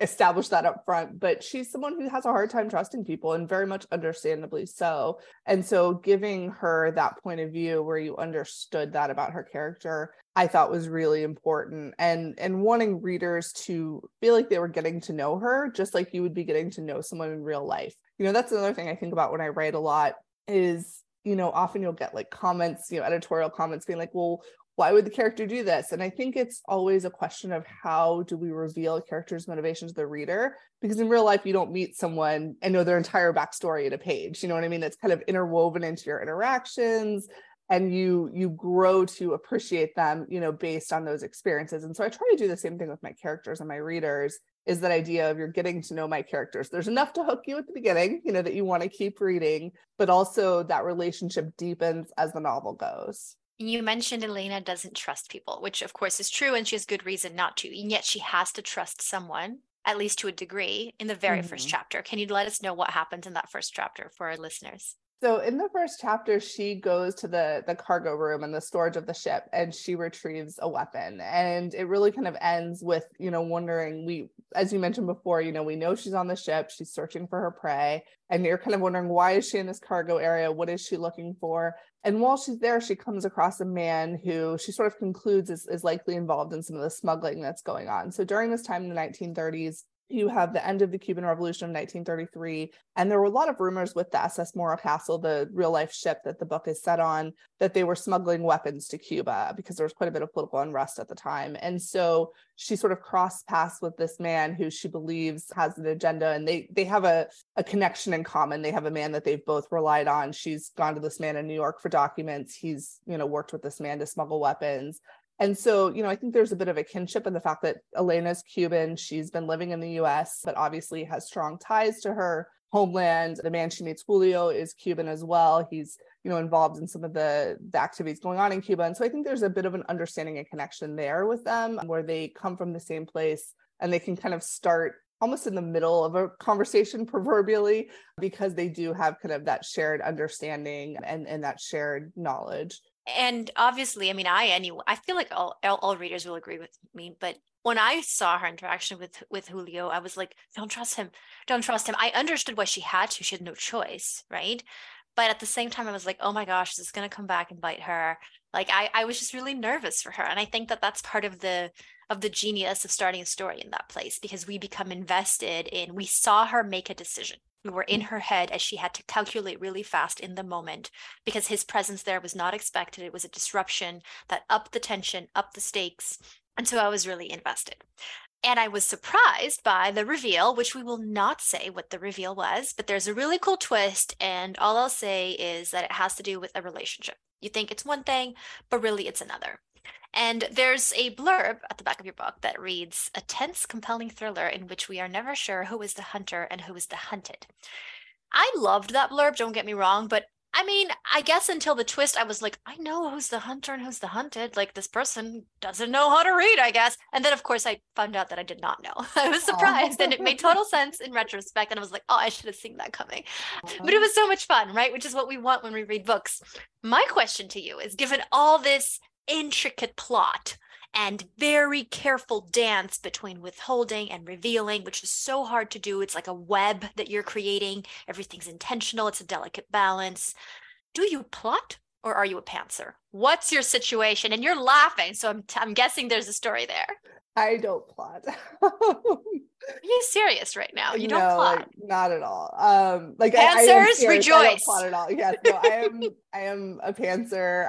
established that up front. But she's someone who has a hard time trusting people, and very much understandably so. And so giving her that point of view where you understood that about her character, I thought was really important. And wanting readers to feel like they were getting to know her, just like you would be getting to know someone in real life. You know, that's another thing I think about when I write a lot is, you know, often you'll get like comments, you know, editorial comments being like, well, why would the character do this? And I think it's always a question of how do we reveal a character's motivation to the reader? Because in real life, you don't meet someone and know their entire backstory in a page. You know what I mean? It's kind of interwoven into your interactions. and you grow to appreciate them, you know, based on those experiences. And so I try to do the same thing with my characters and my readers, is that idea of you're getting to know my characters. There's enough to hook you at the beginning, you know, that you want to keep reading, but also that relationship deepens as the novel goes. You mentioned Elena doesn't trust people, which of course is true, and she has good reason not to. And yet she has to trust someone, at least to a degree, in the very first chapter. Can you let us know what happens in that first chapter for our listeners? So in the first chapter, she goes to the cargo room and the storage of the ship, and she retrieves a weapon. And it really kind of ends with, you know, wondering, as you mentioned before, you know, we know she's on the ship, she's searching for her prey, and you're kind of wondering, why is she in this cargo area? What is she looking for? And while she's there, she comes across a man who she sort of concludes is likely involved in some of the smuggling that's going on. So during this time in the 1930s, you have the end of the Cuban Revolution of 1933, and there were a lot of rumors with the SS Morro Castle, the real-life ship that the book is set on, that they were smuggling weapons to Cuba because there was quite a bit of political unrest at the time. And so she sort of crossed paths with this man who she believes has an agenda, and they have a connection in common. They have a man that they've both relied on. She's gone to this man in New York for documents. He's, you know, worked with this man to smuggle weapons. And so, you know, I think there's a bit of a kinship in the fact that Elena's Cuban, she's been living in the U.S., but obviously has strong ties to her homeland. The man she meets, Julio, is Cuban as well. He's, you know, involved in some of the activities going on in Cuba. And so I think there's a bit of an understanding and connection there with them, where they come from the same place and they can kind of start almost in the middle of a conversation, proverbially, because they do have kind of that shared understanding and that shared knowledge. And obviously, I mean, I feel like all readers will agree with me, but when I saw her interaction with Julio, I was like, don't trust him. I understood why she had no choice, right? But at the same time, I was like, oh my gosh, this is going to come back and bite her. Like, I was just really nervous for her. And I think that that's part of the genius of starting a story in that place, because we become invested in, we saw her make a decision. We were in her head as she had to calculate really fast in the moment, because his presence there was not expected. It was a disruption that upped the tension, upped the stakes. And so I was really invested. And I was surprised by the reveal, which we will not say what the reveal was, but there's a really cool twist. And all I'll say is that it has to do with a relationship. You think it's one thing, but really it's another. And there's a blurb at the back of your book that reads, "A tense, compelling thriller in which we are never sure who is the hunter and who is the hunted." I loved that blurb, don't get me wrong, but I mean, I guess until the twist, I was like, I know who's the hunter and who's the hunted. Like, this person doesn't know how to read, I guess. And then, of course, I found out that I did not know. I was surprised, and it made total sense in retrospect. And I was like, oh, I should have seen that coming. But it was so much fun, right? Which is what we want when we read books. My question to you is, given all this intricate plot and very careful dance between withholding and revealing, which is so hard to do. It's like a web that you're creating. Everything's intentional. It's a delicate balance. Do you plot, or are you a pantser? What's your situation? And you're laughing, so I'm guessing there's a story there. I don't plot. Are you serious right now? You don't plot? Like, not at all. Like pantsers, rejoice. I don't plot at all. Yes, no, I am a pantser.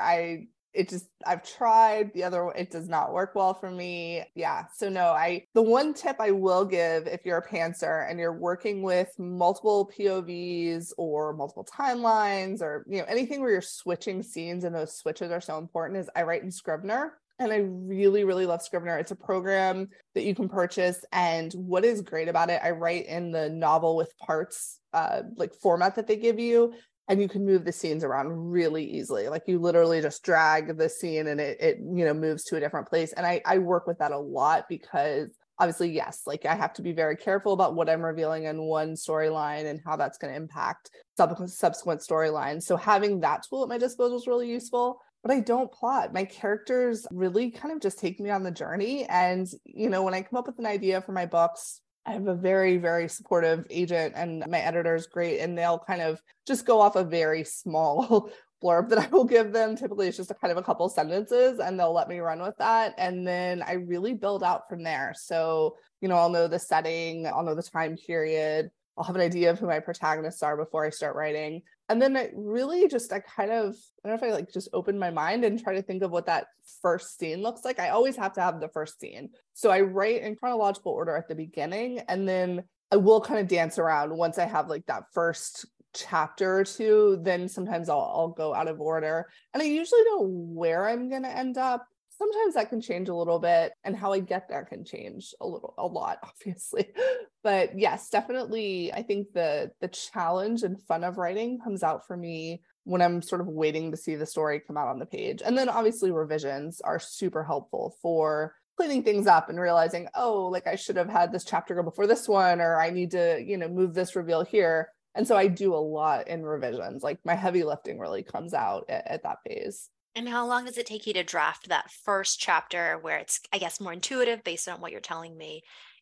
I've tried the other, it does not work well for me. Yeah. So no, the one tip I will give, if you're a pantser and you're working with multiple POVs or multiple timelines, or, you know, anything where you're switching scenes and those switches are so important, is I write in Scrivener. And I really, really love Scrivener. It's a program that you can purchase. And what is great about it, I write in the novel with parts, like format that they give you. And you can move the scenes around really easily. Like, you literally just drag the scene and it you know, moves to a different place. And I work with that a lot, because obviously, yes, like, I have to be very careful about what I'm revealing in one storyline and how that's going to impact subsequent storylines. So having that tool at my disposal is really useful. But I don't plot. My characters really kind of just take me on the journey. And, you know, when I come up with an idea for my books, I have a very, very supportive agent, and my editor is great. And they'll kind of just go off a very small blurb that I will give them. Typically, it's just a couple sentences, and they'll let me run with that. And then I really build out from there. So, you know, I'll know the setting, I'll know the time period, I'll have an idea of who my protagonists are before I start writing. And then it really just, I don't know if I like just open my mind and try to think of what that first scene looks like. I always have to have the first scene. So I write in chronological order at the beginning, and then I will kind of dance around once I have like that first chapter or two, then sometimes I'll go out of order. And I usually know where I'm going to end up. Sometimes that can change a little bit, and how I get there can change a lot, obviously. But yes, definitely, I think the challenge and fun of writing comes out for me when I'm sort of waiting to see the story come out on the page. And then obviously revisions are super helpful for cleaning things up and realizing, oh, like I should have had this chapter go before this one, or I need to, you know, move this reveal here. And so I do a lot in revisions. Like my heavy lifting really comes out at that phase. And how long does it take you to draft that first chapter where it's, I guess, more intuitive based on what you're telling me?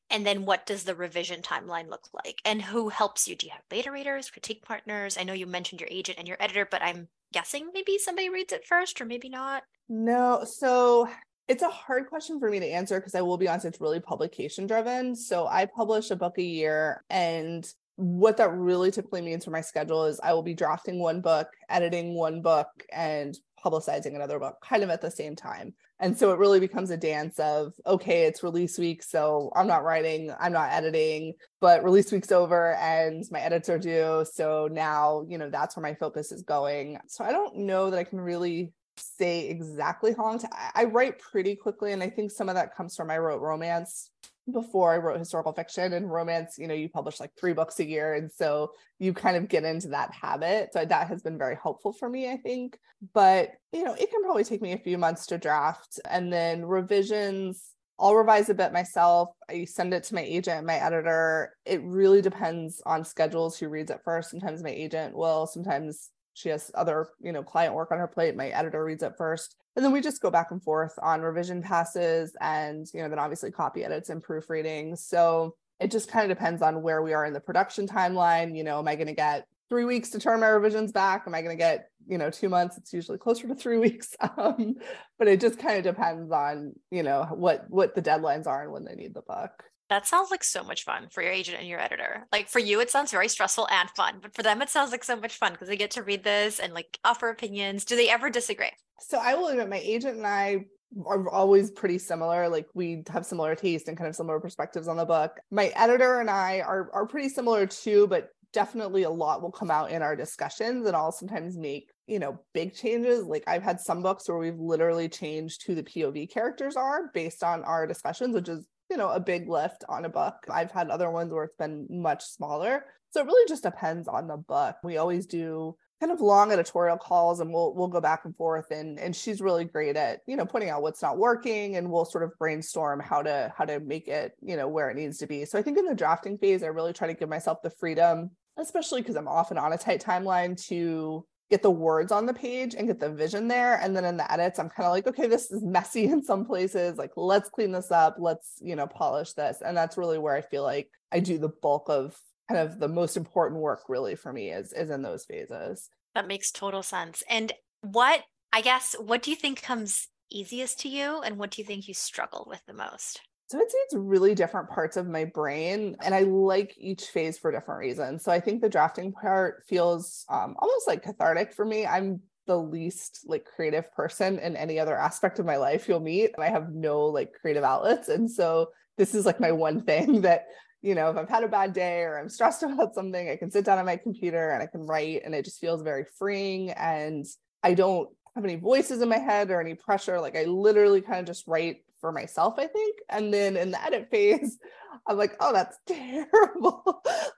And then what does the revision timeline look like? And who helps you? Do you have beta readers, critique partners? I know you mentioned your agent and your editor, but I'm guessing maybe somebody reads it first or maybe not. No. So it's a hard question for me to answer because I will be honest, it's really publication driven. So I publish a book a year, and what that really typically means for my schedule is I will be drafting one book, editing one book, and publicizing another book kind of at the same time. And so it really becomes a dance of, okay, it's release week, so I'm not writing, I'm not editing, but release week's over and my edits are due. So now, you know, that's where my focus is going. So I don't know that I can really say exactly how long. I write pretty quickly. And I think some of that comes from, I wrote romance before I wrote historical fiction, and romance, you know, you publish like 3 books a year. And so you kind of get into that habit. So that has been very helpful for me, I think. But, you know, it can probably take me a few months to draft. And then revisions, I'll revise a bit myself. I send it to my agent, my editor. It really depends on schedules, who reads it first. Sometimes my agent will, sometimes she has other, you know, client work on her plate. My editor reads it first. And then we just go back and forth on revision passes and, you know, then obviously copy edits and proofreading. So it just kind of depends on where we are in the production timeline. You know, am I going to get 3 weeks to turn my revisions back? Am I going to get, you know, 2 months? It's usually closer to 3 weeks. But it just kind of depends on, you know, what the deadlines are and when they need the book. That sounds like so much fun for your agent and your editor. Like for you, it sounds very stressful and fun, but for them, it sounds like so much fun because they get to read this and like offer opinions. Do they ever disagree? So I will admit my agent and I are always pretty similar. Like we have similar taste and kind of similar perspectives on the book. My editor and I are pretty similar too, but definitely a lot will come out in our discussions, and I'll sometimes make, you know, big changes. Like I've had some books where we've literally changed who the POV characters are based on our discussions, which is, you know, a big lift on a book. I've had other ones where it's been much smaller. So it really just depends on the book. We always do kind of long editorial calls, and we'll go back and forth. And she's really great at, you know, pointing out what's not working, and we'll sort of brainstorm how to make it, you know, where it needs to be. So I think in the drafting phase, I really try to give myself the freedom, especially because I'm often on a tight timeline, to get the words on the page and get the vision there. And then in the edits, I'm kind of like, okay, this is messy in some places. Like, let's clean this up. Let's, you know, polish this. And that's really where I feel like I do the bulk of kind of the most important work really for me is in those phases. That makes total sense. And what do you think comes easiest to you? And what do you think you struggle with the most? So I'd say it's really different parts of my brain, and I like each phase for different reasons. So I think the drafting part feels almost like cathartic for me. I'm the least like creative person in any other aspect of my life you'll meet, and I have no like creative outlets. And so this is like my one thing that, you know, if I've had a bad day or I'm stressed about something, I can sit down on my computer and I can write, and it just feels very freeing. And I don't have any voices in my head or any pressure. Like I literally kind of just write for myself, I think. And then in the edit phase, I'm like, oh, that's terrible.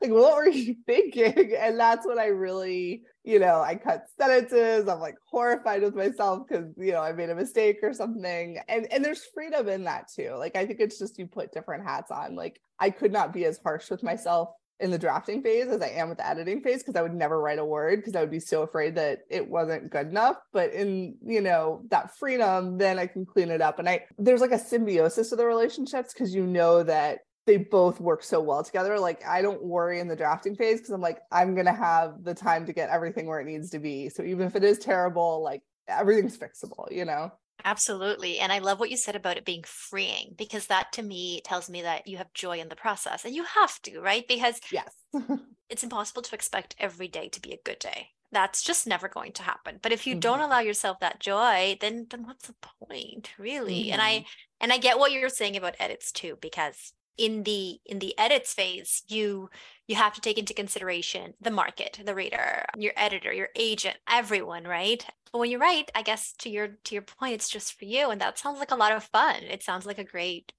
Like, what were you thinking? And that's when I really, you know, I cut sentences. I'm like horrified with myself because, you know, I made a mistake or something. And there's freedom in that too. Like, I think it's just, you put different hats on. Like, I could not be as harsh with myself in the drafting phase as I am with the editing phase, because I would never write a word because I would be so afraid that it wasn't good enough. But in, you know, that freedom, then I can clean it up. And there's like a symbiosis of the relationships, because you know that they both work so well together. Like I don't worry in the drafting phase because I'm like, I'm going to have the time to get everything where it needs to be. So even if it is terrible, like everything's fixable, you know? Absolutely. And I love what you said about it being freeing, because that to me tells me that you have joy in the process, and you have to, right? Because yes, it's impossible to expect every day to be a good day. That's just never going to happen. But if you don't allow yourself that joy, then what's the point, really? Mm-hmm. And I get what you're saying about edits too, because in the edits phase, you have to take into consideration the market, the reader, your editor, your agent, everyone, right? But when you write, I guess to your point, it's just for you. And that sounds like a lot of fun. It sounds like a great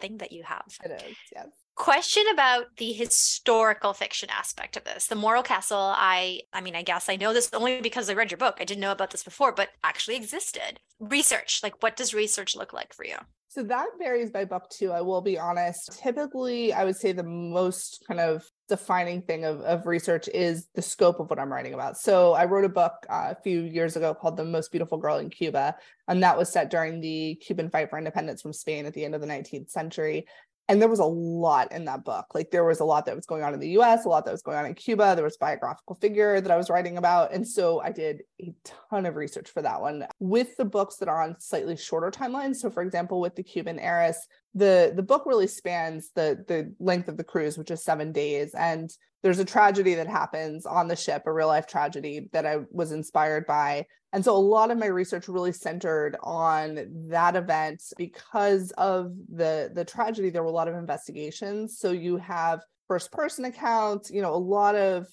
thing that you have. It is, yes. Question about the historical fiction aspect of this. The Morro Castle, I guess I know this only because I read your book. I didn't know about this before, but actually existed. Research, like what does research look like for you? So that varies by book too, I will be honest. Typically, I would say the most kind of defining thing of research is the scope of what I'm writing about. So I wrote a book a few years ago called The Most Beautiful Girl in Cuba, and that was set during the Cuban fight for independence from Spain at the end of the 19th century. And there was a lot in that book. Like there was a lot that was going on in the US, a lot that was going on in Cuba. There was a biographical figure that I was writing about. And so I did a ton of research for that one. With the books that are on slightly shorter timelines, so for example, with The Cuban Heiress, the book really spans the length of the cruise, which is 7 days. And there's a tragedy that happens on the ship, a real life tragedy that I was inspired by. And so a lot of my research really centered on that event. Because of the tragedy, there were a lot of investigations. So you have first person accounts, you know, a lot of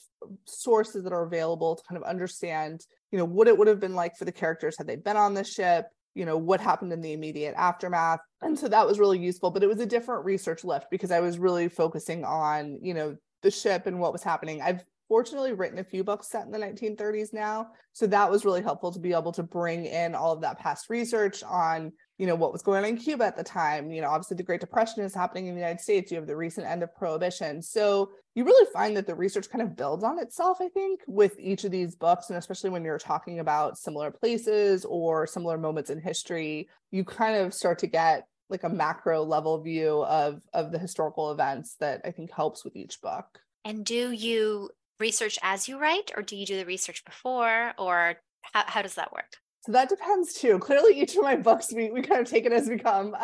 sources that are available to kind of understand, you know, what it would have been like for the characters had they been on the ship, you know, what happened in the immediate aftermath. And so that was really useful, but it was a different research lift because I was really focusing on, you know, the ship and what was happening. I've fortunately written a few books set in the 1930s now. So that was really helpful to be able to bring in all of that past research on, you know, what was going on in Cuba at the time. You know, obviously the Great Depression is happening in the United States. You have the recent end of Prohibition. So you really find that the research kind of builds on itself, I think, with each of these books. And especially when you're talking about similar places or similar moments in history, you kind of start to get like a macro level view of the historical events that I think helps with each book. And do you research as you write, or do you do the research before, or how does that work? So that depends too. Clearly each of my books, we kind of take it as we come.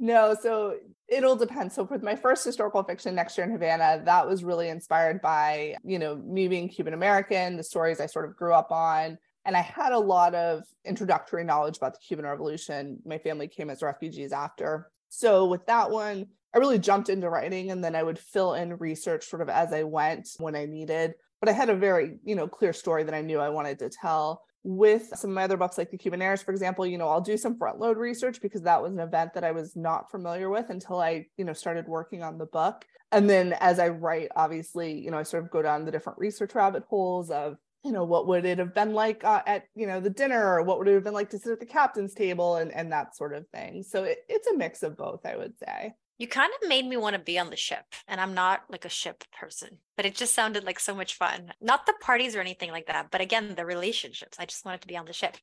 So it'll depend. So for my first historical fiction, Next Year in Havana, that was really inspired by, you know, me being Cuban American, the stories I sort of grew up on. And I had a lot of introductory knowledge about the Cuban Revolution. My family came as refugees after. So with that one, I really jumped into writing, and then I would fill in research sort of as I went when I needed. But I had a very, you know, clear story that I knew I wanted to tell. With some of my other books, like The Cuban Heiress, for example, you know, I'll do some front load research because that was an event that I was not familiar with until I, you know, started working on the book. And then as I write, obviously, you know, I sort of go down the different research rabbit holes of, you know, what would it have been like at, you know, the dinner, or what would it have been like to sit at the captain's table and that sort of thing. So it's a mix of both, I would say. You kind of made me want to be on the ship, and I'm not like a ship person, but it just sounded like so much fun. Not the parties or anything like that, but again, the relationships. I just wanted to be on the ship.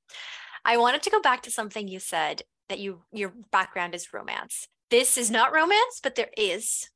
I wanted to go back to something you said, that your background is romance. This is not romance, but there is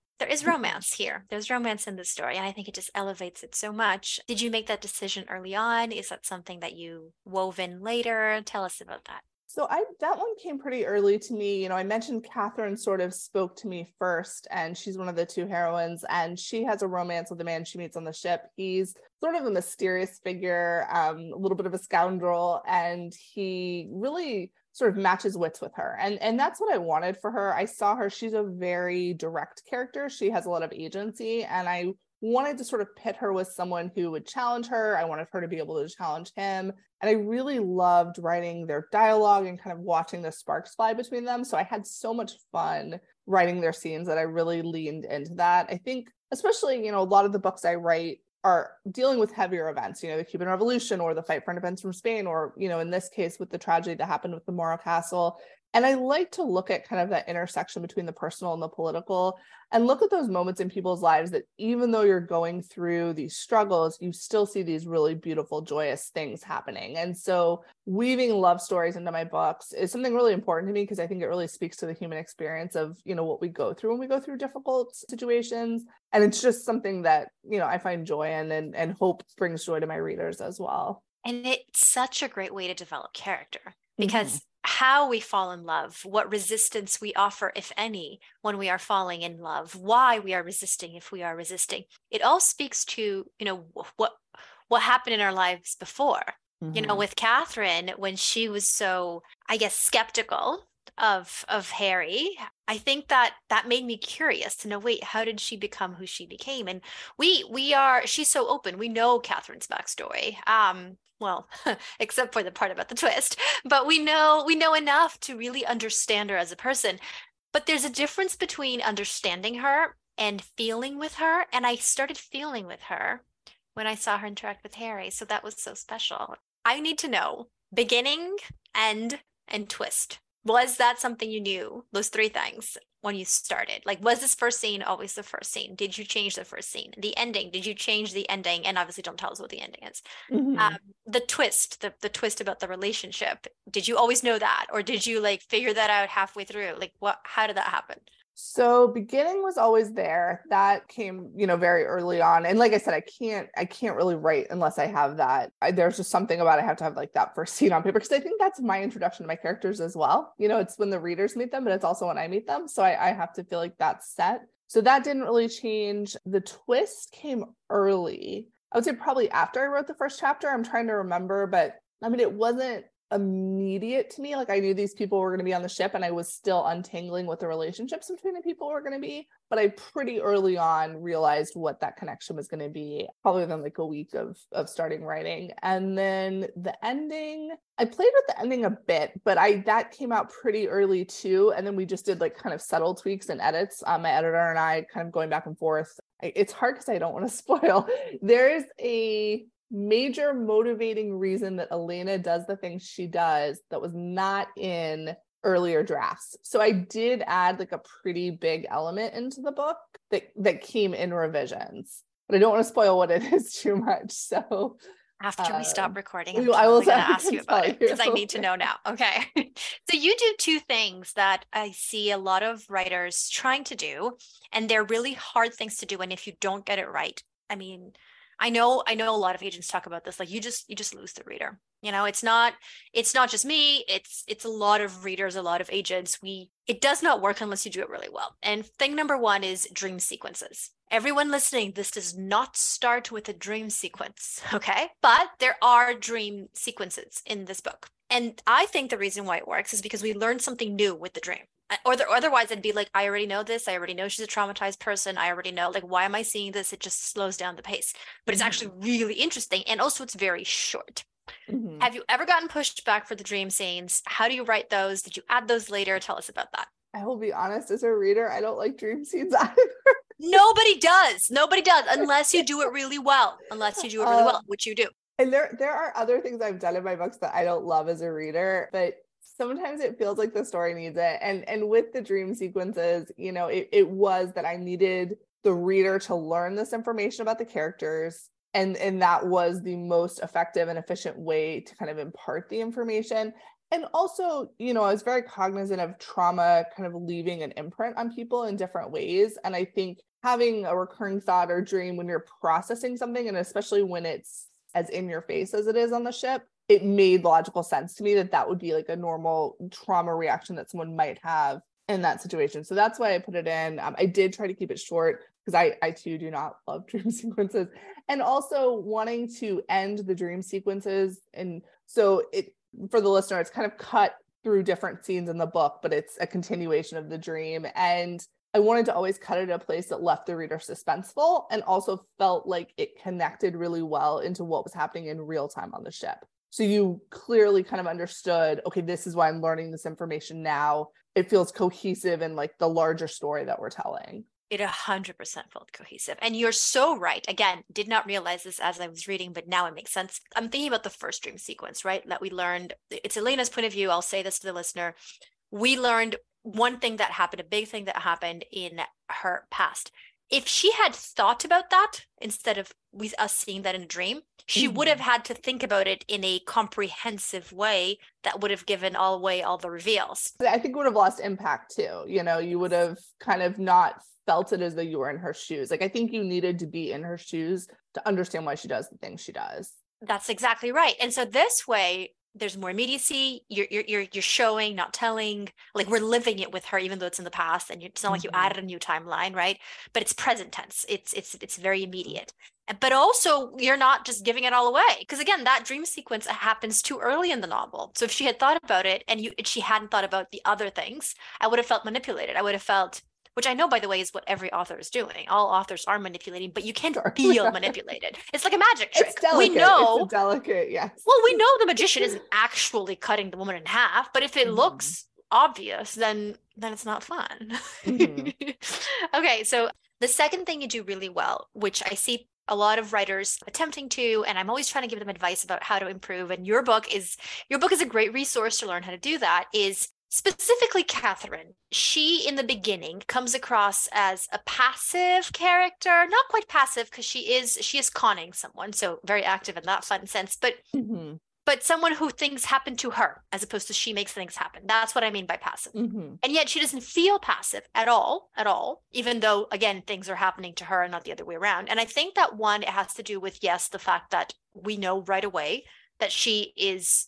romance here. There's romance in this story. And I think it just elevates it so much. Did you make that decision early on? Is that something that you wove in later? Tell us about that. So that one came pretty early to me. You know, I mentioned Catherine sort of spoke to me first, and she's one of the two heroines, and she has a romance with the man she meets on the ship. He's sort of a mysterious figure, a little bit of a scoundrel, and he really sort of matches wits with her. And that's what I wanted for her. I saw her, she's a very direct character. She has a lot of agency, and I wanted to sort of pit her with someone who would challenge her. I wanted her to be able to challenge him. And I really loved writing their dialogue and kind of watching the sparks fly between them. So I had so much fun writing their scenes that I really leaned into that. I think especially, you know, a lot of the books I write are dealing with heavier events, you know, the Cuban Revolution or the fight for independence from Spain, or, you know, in this case with the tragedy that happened with the Morro Castle. And I like to look at kind of that intersection between the personal and the political, and look at those moments in people's lives that even though you're going through these struggles, you still see these really beautiful, joyous things happening. And so weaving love stories into my books is something really important to me, because I think it really speaks to the human experience of, you know, what we go through when we go through difficult situations. And it's just something that, you know, I find joy in, and hope brings joy to my readers as well. And it's such a great way to develop character, because how we fall in love, what resistance we offer, if any, when we are falling in love, why we are resisting, if we are resisting, it all speaks to, you know, what happened in our lives before. You know, with Catherine, when she was so, I guess, skeptical of Harry, I think that made me curious to know, wait, how did she become who she became? And she's so open. We know Catherine's backstory. Well, except for the part about the twist, but we know enough to really understand her as a person. But there's a difference between understanding her and feeling with her. And I started feeling with her when I saw her interact with Harry. So that was so special. I need to know beginning, end, and twist. Was that something you knew, those three things, when you started? Like, was this first scene always the first scene? Did you change the first scene? The ending, did you change the ending? And obviously don't tell us what the ending is. Mm-hmm. The twist, the twist about the relationship. Did you always know that? Or did you like figure that out halfway through? Like, how did that happen? So beginning was always there. That came, very early on. And like I said, I can't really write unless I have that. There's just something about, I have to have like that first scene on paper, because I think that's my introduction to my characters as well. It's when the readers meet them, but it's also when I meet them. So I have to feel like that's set. So that didn't really change. The twist came early. I would say probably after I wrote the first chapter. I'm trying to remember, but it wasn't immediate to me. Like, I knew these people were going to be on the ship, and I was still untangling what the relationships between the people were going to be, but I pretty early on realized what that connection was going to be, probably within like a week of starting writing. And then the ending, I played with the ending a bit, but that came out pretty early too. And then we just did like kind of subtle tweaks and edits. My editor and I kind of going back and forth. It's hard because I don't want to spoil. There's a major motivating reason that Elena does the things she does that was not in earlier drafts. So I did add like a pretty big element into the book that came in revisions, but I don't want to spoil what it is too much. So after we stop recording, I will ask you about it because I need to know now. Okay. So you do two things that I see a lot of writers trying to do, and they're really hard things to do. And if you don't get it right, I know a lot of agents talk about this, like you just lose the reader. It's not just me, it's a lot of readers, a lot of agents. It does not work unless you do it really well. And thing number one is dream sequences. Everyone listening, this does not start with a dream sequence, okay? But there are dream sequences in this book. And I think the reason why it works is because we learn something new with the dream. Otherwise it'd be like, I already know this. I already know she's a traumatized person. I already know, like, why am I seeing this? It just slows down the pace, but it's actually really interesting. And also it's very short. Mm-hmm. Have you ever gotten pushed back for the dream scenes? How do you write those? Did you add those later? Tell us about that. I will be honest, as a reader, I don't like dream scenes either. Nobody does unless you do it really well, which you do. And there are other things I've done in my books that I don't love as a reader, but sometimes it feels like the story needs it. And with the dream sequences, it was that I needed the reader to learn this information about the characters. And that was the most effective and efficient way to kind of impart the information. And also, I was very cognizant of trauma kind of leaving an imprint on people in different ways. And I think having a recurring thought or dream when you're processing something, and especially when it's as in your face as it is on the ship, it made logical sense to me that would be like a normal trauma reaction that someone might have in that situation. So that's why I put it in. I did try to keep it short because I too do not love dream sequences, and also wanting to end the dream sequences. And so for the listener, it's kind of cut through different scenes in the book, but it's a continuation of the dream. And I wanted to always cut it at a place that left the reader suspenseful and also felt like it connected really well into what was happening in real time on the ship. So you clearly kind of understood, okay, this is why I'm learning this information now. It feels cohesive in like the larger story that we're telling. It 100% felt cohesive. And you're so right. Again, did not realize this as I was reading, but now it makes sense. I'm thinking about the first dream sequence, right? That we learned. It's Elena's point of view. I'll say this to the listener. We learned one thing that happened, a big thing that happened in her past. If she had thought about that instead of with us seeing that in a dream, she would have had to think about it in a comprehensive way that would have given all the reveals. I think it would have lost impact too. You would have kind of not felt it as though you were in her shoes. Like, I think you needed to be in her shoes to understand why she does the things she does. That's exactly right. And so this way, there's more immediacy. You're showing, not telling. Like, we're living it with her, even though it's in the past, and it's not like you added a new timeline, right? But it's present tense. It's very immediate. But also, you're not just giving it all away, because again, that dream sequence happens too early in the novel. So if she had thought about it, and she hadn't thought about the other things, I would have felt manipulated. I would have felt, which I know, by the way, is what every author is doing. All authors are manipulating, but you can feel manipulated. It's like a magic trick. It's delicate. We know, it's delicate, yes. Well, we know the magician isn't actually cutting the woman in half, but if it looks obvious, then it's not fun. Okay, so the second thing you do really well, which I see a lot of writers attempting to, and I'm always trying to give them advice about how to improve, and your book is a great resource to learn how to do that, is specifically Catherine. She, in the beginning, comes across as a passive character, not quite passive, because she is conning someone, so very active in that fun sense, but someone who things happen to her, as opposed to she makes things happen. That's what I mean by passive. And yet she doesn't feel passive at all, even though, again, things are happening to her and not the other way around. And I think that, one, it has to do with, yes, the fact that we know right away that she's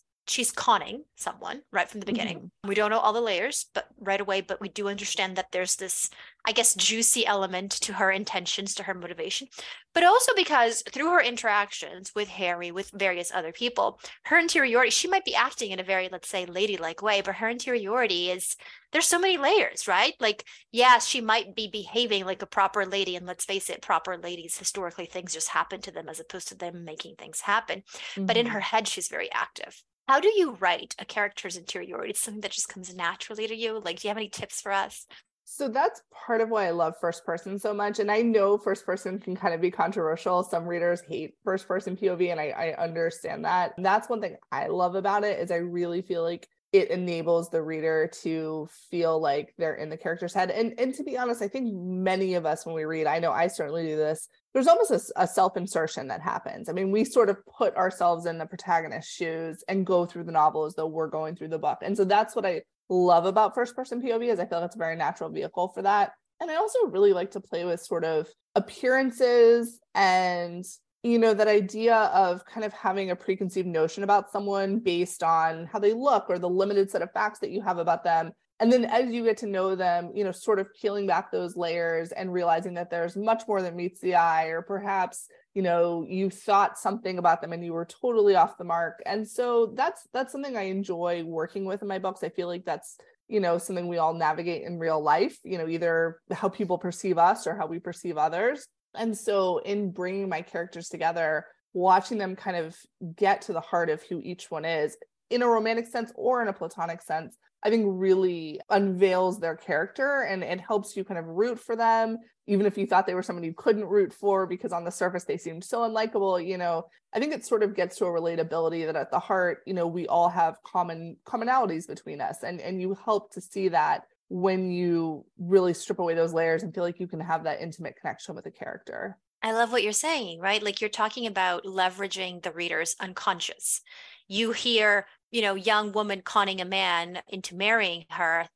conning someone right from the beginning. We don't know all the layers, but right away, but we do understand that there's this, I guess, juicy element to her intentions, to her motivation, but also because through her interactions with Harry, with various other people, her interiority, she might be acting in a very, let's say, ladylike way, but her interiority is, there's so many layers, right? Like, yes, she might be behaving like a proper lady, and let's face it, proper ladies, historically, things just happen to them as opposed to them making things happen. But in her head, she's very active. How do you write a character's interiority? It's something that just comes naturally to you. Like, do you have any tips for us? So that's part of why I love first person so much. And I know first person can kind of be controversial. Some readers hate first person POV, and I understand that. And that's one thing I love about it, is I really feel like it enables the reader to feel like they're in the character's head. And to be honest, I think many of us, when we read, I know I certainly do this, there's almost a self-insertion that happens. I mean, we sort of put ourselves in the protagonist's shoes and go through the novel as though we're going through the book. And so that's what I love about first-person POV, is I feel like it's a very natural vehicle for that. And I also really like to play with sort of appearances and, you know, that idea of kind of having a preconceived notion about someone based on how they look or the limited set of facts that you have about them. And then as you get to know them, you know, sort of peeling back those layers and realizing that there's much more than meets the eye, or perhaps, you know, you thought something about them and you were totally off the mark. And so that's something I enjoy working with in my books. I feel like that's, you know, something we all navigate in real life, you know, either how people perceive us or how we perceive others. And so in bringing my characters together, watching them kind of get to the heart of who each one is in a romantic sense or in a platonic sense, I think really unveils their character, and it helps you kind of root for them. Even if you thought they were someone you couldn't root for because on the surface they seemed so unlikable, you know, I think it sort of gets to a relatability that at the heart, you know, we all have commonalities between us, and you help to see that when you really strip away those layers and feel like you can have that intimate connection with a character. I love what you're saying, right? Like, you're talking about leveraging the reader's unconscious. You hear, you know, young woman conning a man into marrying her.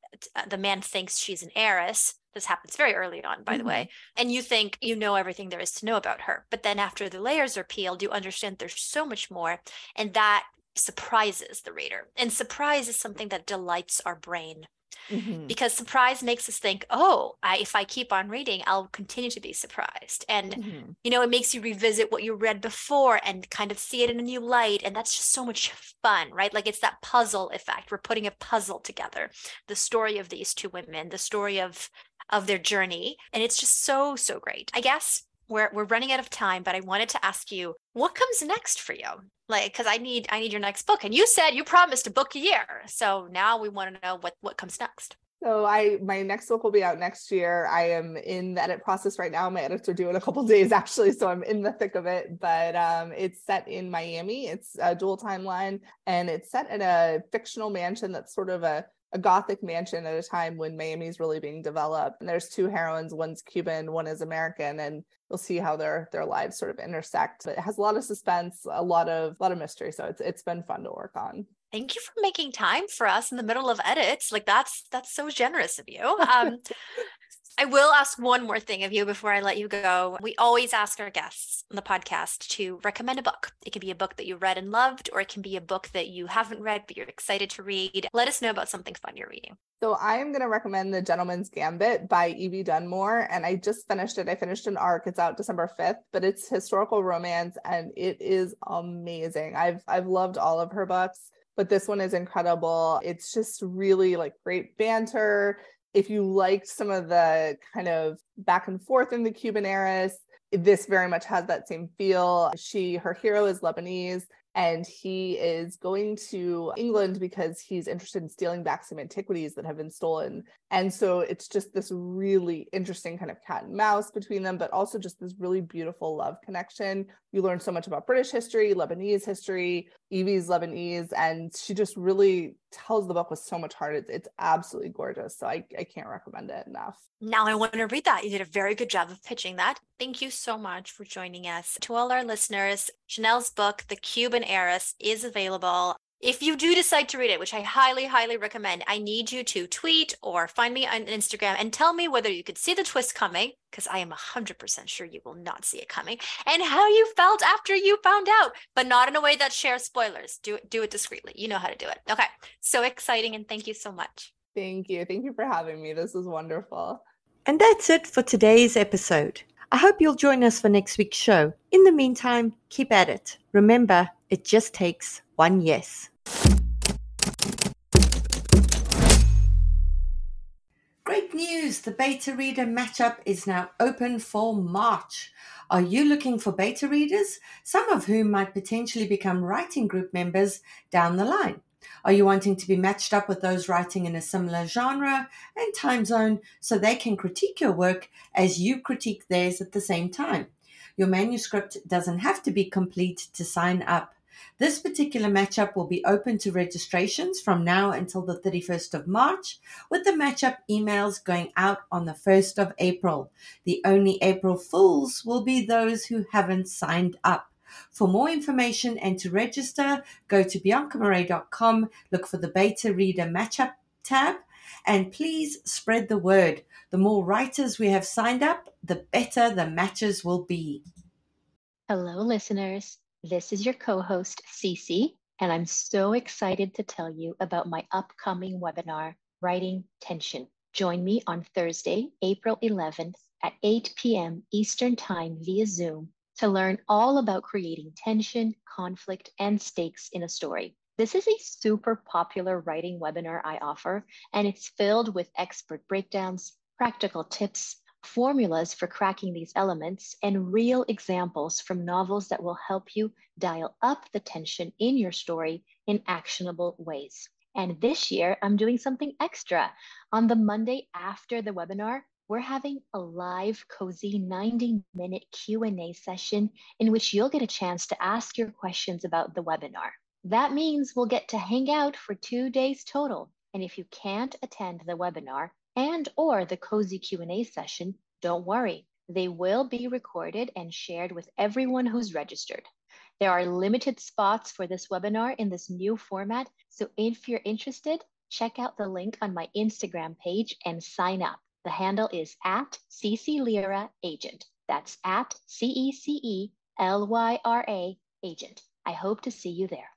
The man thinks she's an heiress. This happens very early on, by the way. And you think you know everything there is to know about her. But then after the layers are peeled, you understand there's so much more. And that surprises the reader. And surprise is something that delights our brain. Because surprise makes us think, oh, if I keep on reading, I'll continue to be surprised. And, you know, it makes you revisit what you read before and kind of see it in a new light. And that's just so much fun, right? Like, it's that puzzle effect. We're putting a puzzle together, the story of these two women, the story of their journey. And it's just so, so great. I guess we're running out of time, but I wanted to ask you, what comes next for you? Like, because I need your next book, and you said you promised a book a year. So now we want to know what comes next. So my next book will be out next year. I am in the edit process right now. My edits are due in a couple of days, actually, so I'm in the thick of it. But it's set in Miami. It's a dual timeline, and it's set in a fictional mansion that's sort of a Gothic mansion at a time when Miami's really being developed. And there's two heroines, one's Cuban, one is American, and you'll see how their lives sort of intersect. But it has a lot of suspense, a lot of mystery. So it's been fun to work on. Thank you for making time for us in the middle of edits. Like, that's so generous of you. I will ask one more thing of you before I let you go. We always ask our guests on the podcast to recommend a book. It can be a book that you read and loved, or it can be a book that you haven't read, but you're excited to read. Let us know about something fun you're reading. So I am going to recommend The Gentleman's Gambit by Evie Dunmore. And I just finished it. I finished an arc. It's out December 5th, but it's historical romance and it is amazing. I've loved all of her books, but this one is incredible. It's just really like great banter. If you liked some of the kind of back and forth in The Cuban Heiress, this very much has that same feel. Her hero is Lebanese, and he is going to England because he's interested in stealing back some antiquities that have been stolen. And so it's just this really interesting kind of cat and mouse between them, but also just this really beautiful love connection. You learn so much about British history, Lebanese history. Evie's Lebanese, and she just really tells the book with so much heart. It's absolutely gorgeous. So I can't recommend it enough. Now I want to read that. You did a very good job of pitching that. Thank you so much for joining us. To all our listeners, Chanel's book, The Cuban Heiress, is available. If you do decide to read it, which I highly, highly recommend, I need you to tweet or find me on Instagram and tell me whether you could see the twist coming, because I am 100% sure you will not see it coming, and how you felt after you found out, but not in a way that shares spoilers. Do it discreetly. You know how to do it. Okay. So exciting. And thank you so much. Thank you. Thank you for having me. This was wonderful. And that's it for today's episode. I hope you'll join us for next week's show. In the meantime, keep at it. Remember, it just takes one yes. Great news! The beta reader matchup is now open for March. Are you looking for beta readers, some of whom might potentially become writing group members down the line? Are you wanting to be matched up with those writing in a similar genre and time zone so they can critique your work as you critique theirs at the same time? Your manuscript doesn't have to be complete to sign up. This particular matchup will be open to registrations from now until the 31st of March, with the matchup emails going out on the 1st of April. The only April Fools will be those who haven't signed up. For more information and to register, go to biancamarais.com, look for the Beta Reader Matchup tab, and please spread the word. The more writers we have signed up, the better the matches will be. Hello, listeners. This is your co-host, Cece, and I'm so excited to tell you about my upcoming webinar, Writing Tension. Join me on Thursday, April 11th at 8 p.m. Eastern Time via Zoom to learn all about creating tension, conflict, and stakes in a story. This is a super popular writing webinar I offer, and it's filled with expert breakdowns, practical tips, formulas for cracking these elements, and real examples from novels that will help you dial up the tension in your story in actionable ways. And this year, I'm doing something extra. On the Monday after the webinar, we're having a live, cozy 90-minute Q&A session in which you'll get a chance to ask your questions about the webinar. That means we'll get to hang out for 2 days total. And if you can't attend the webinar, and or the cozy Q&A session, don't worry. They will be recorded and shared with everyone who's registered. There are limited spots for this webinar in this new format, so if you're interested, check out the link on my Instagram page and sign up. The handle is @cece_lyra_agent. That's @CECELYRA agent. I hope to see you there.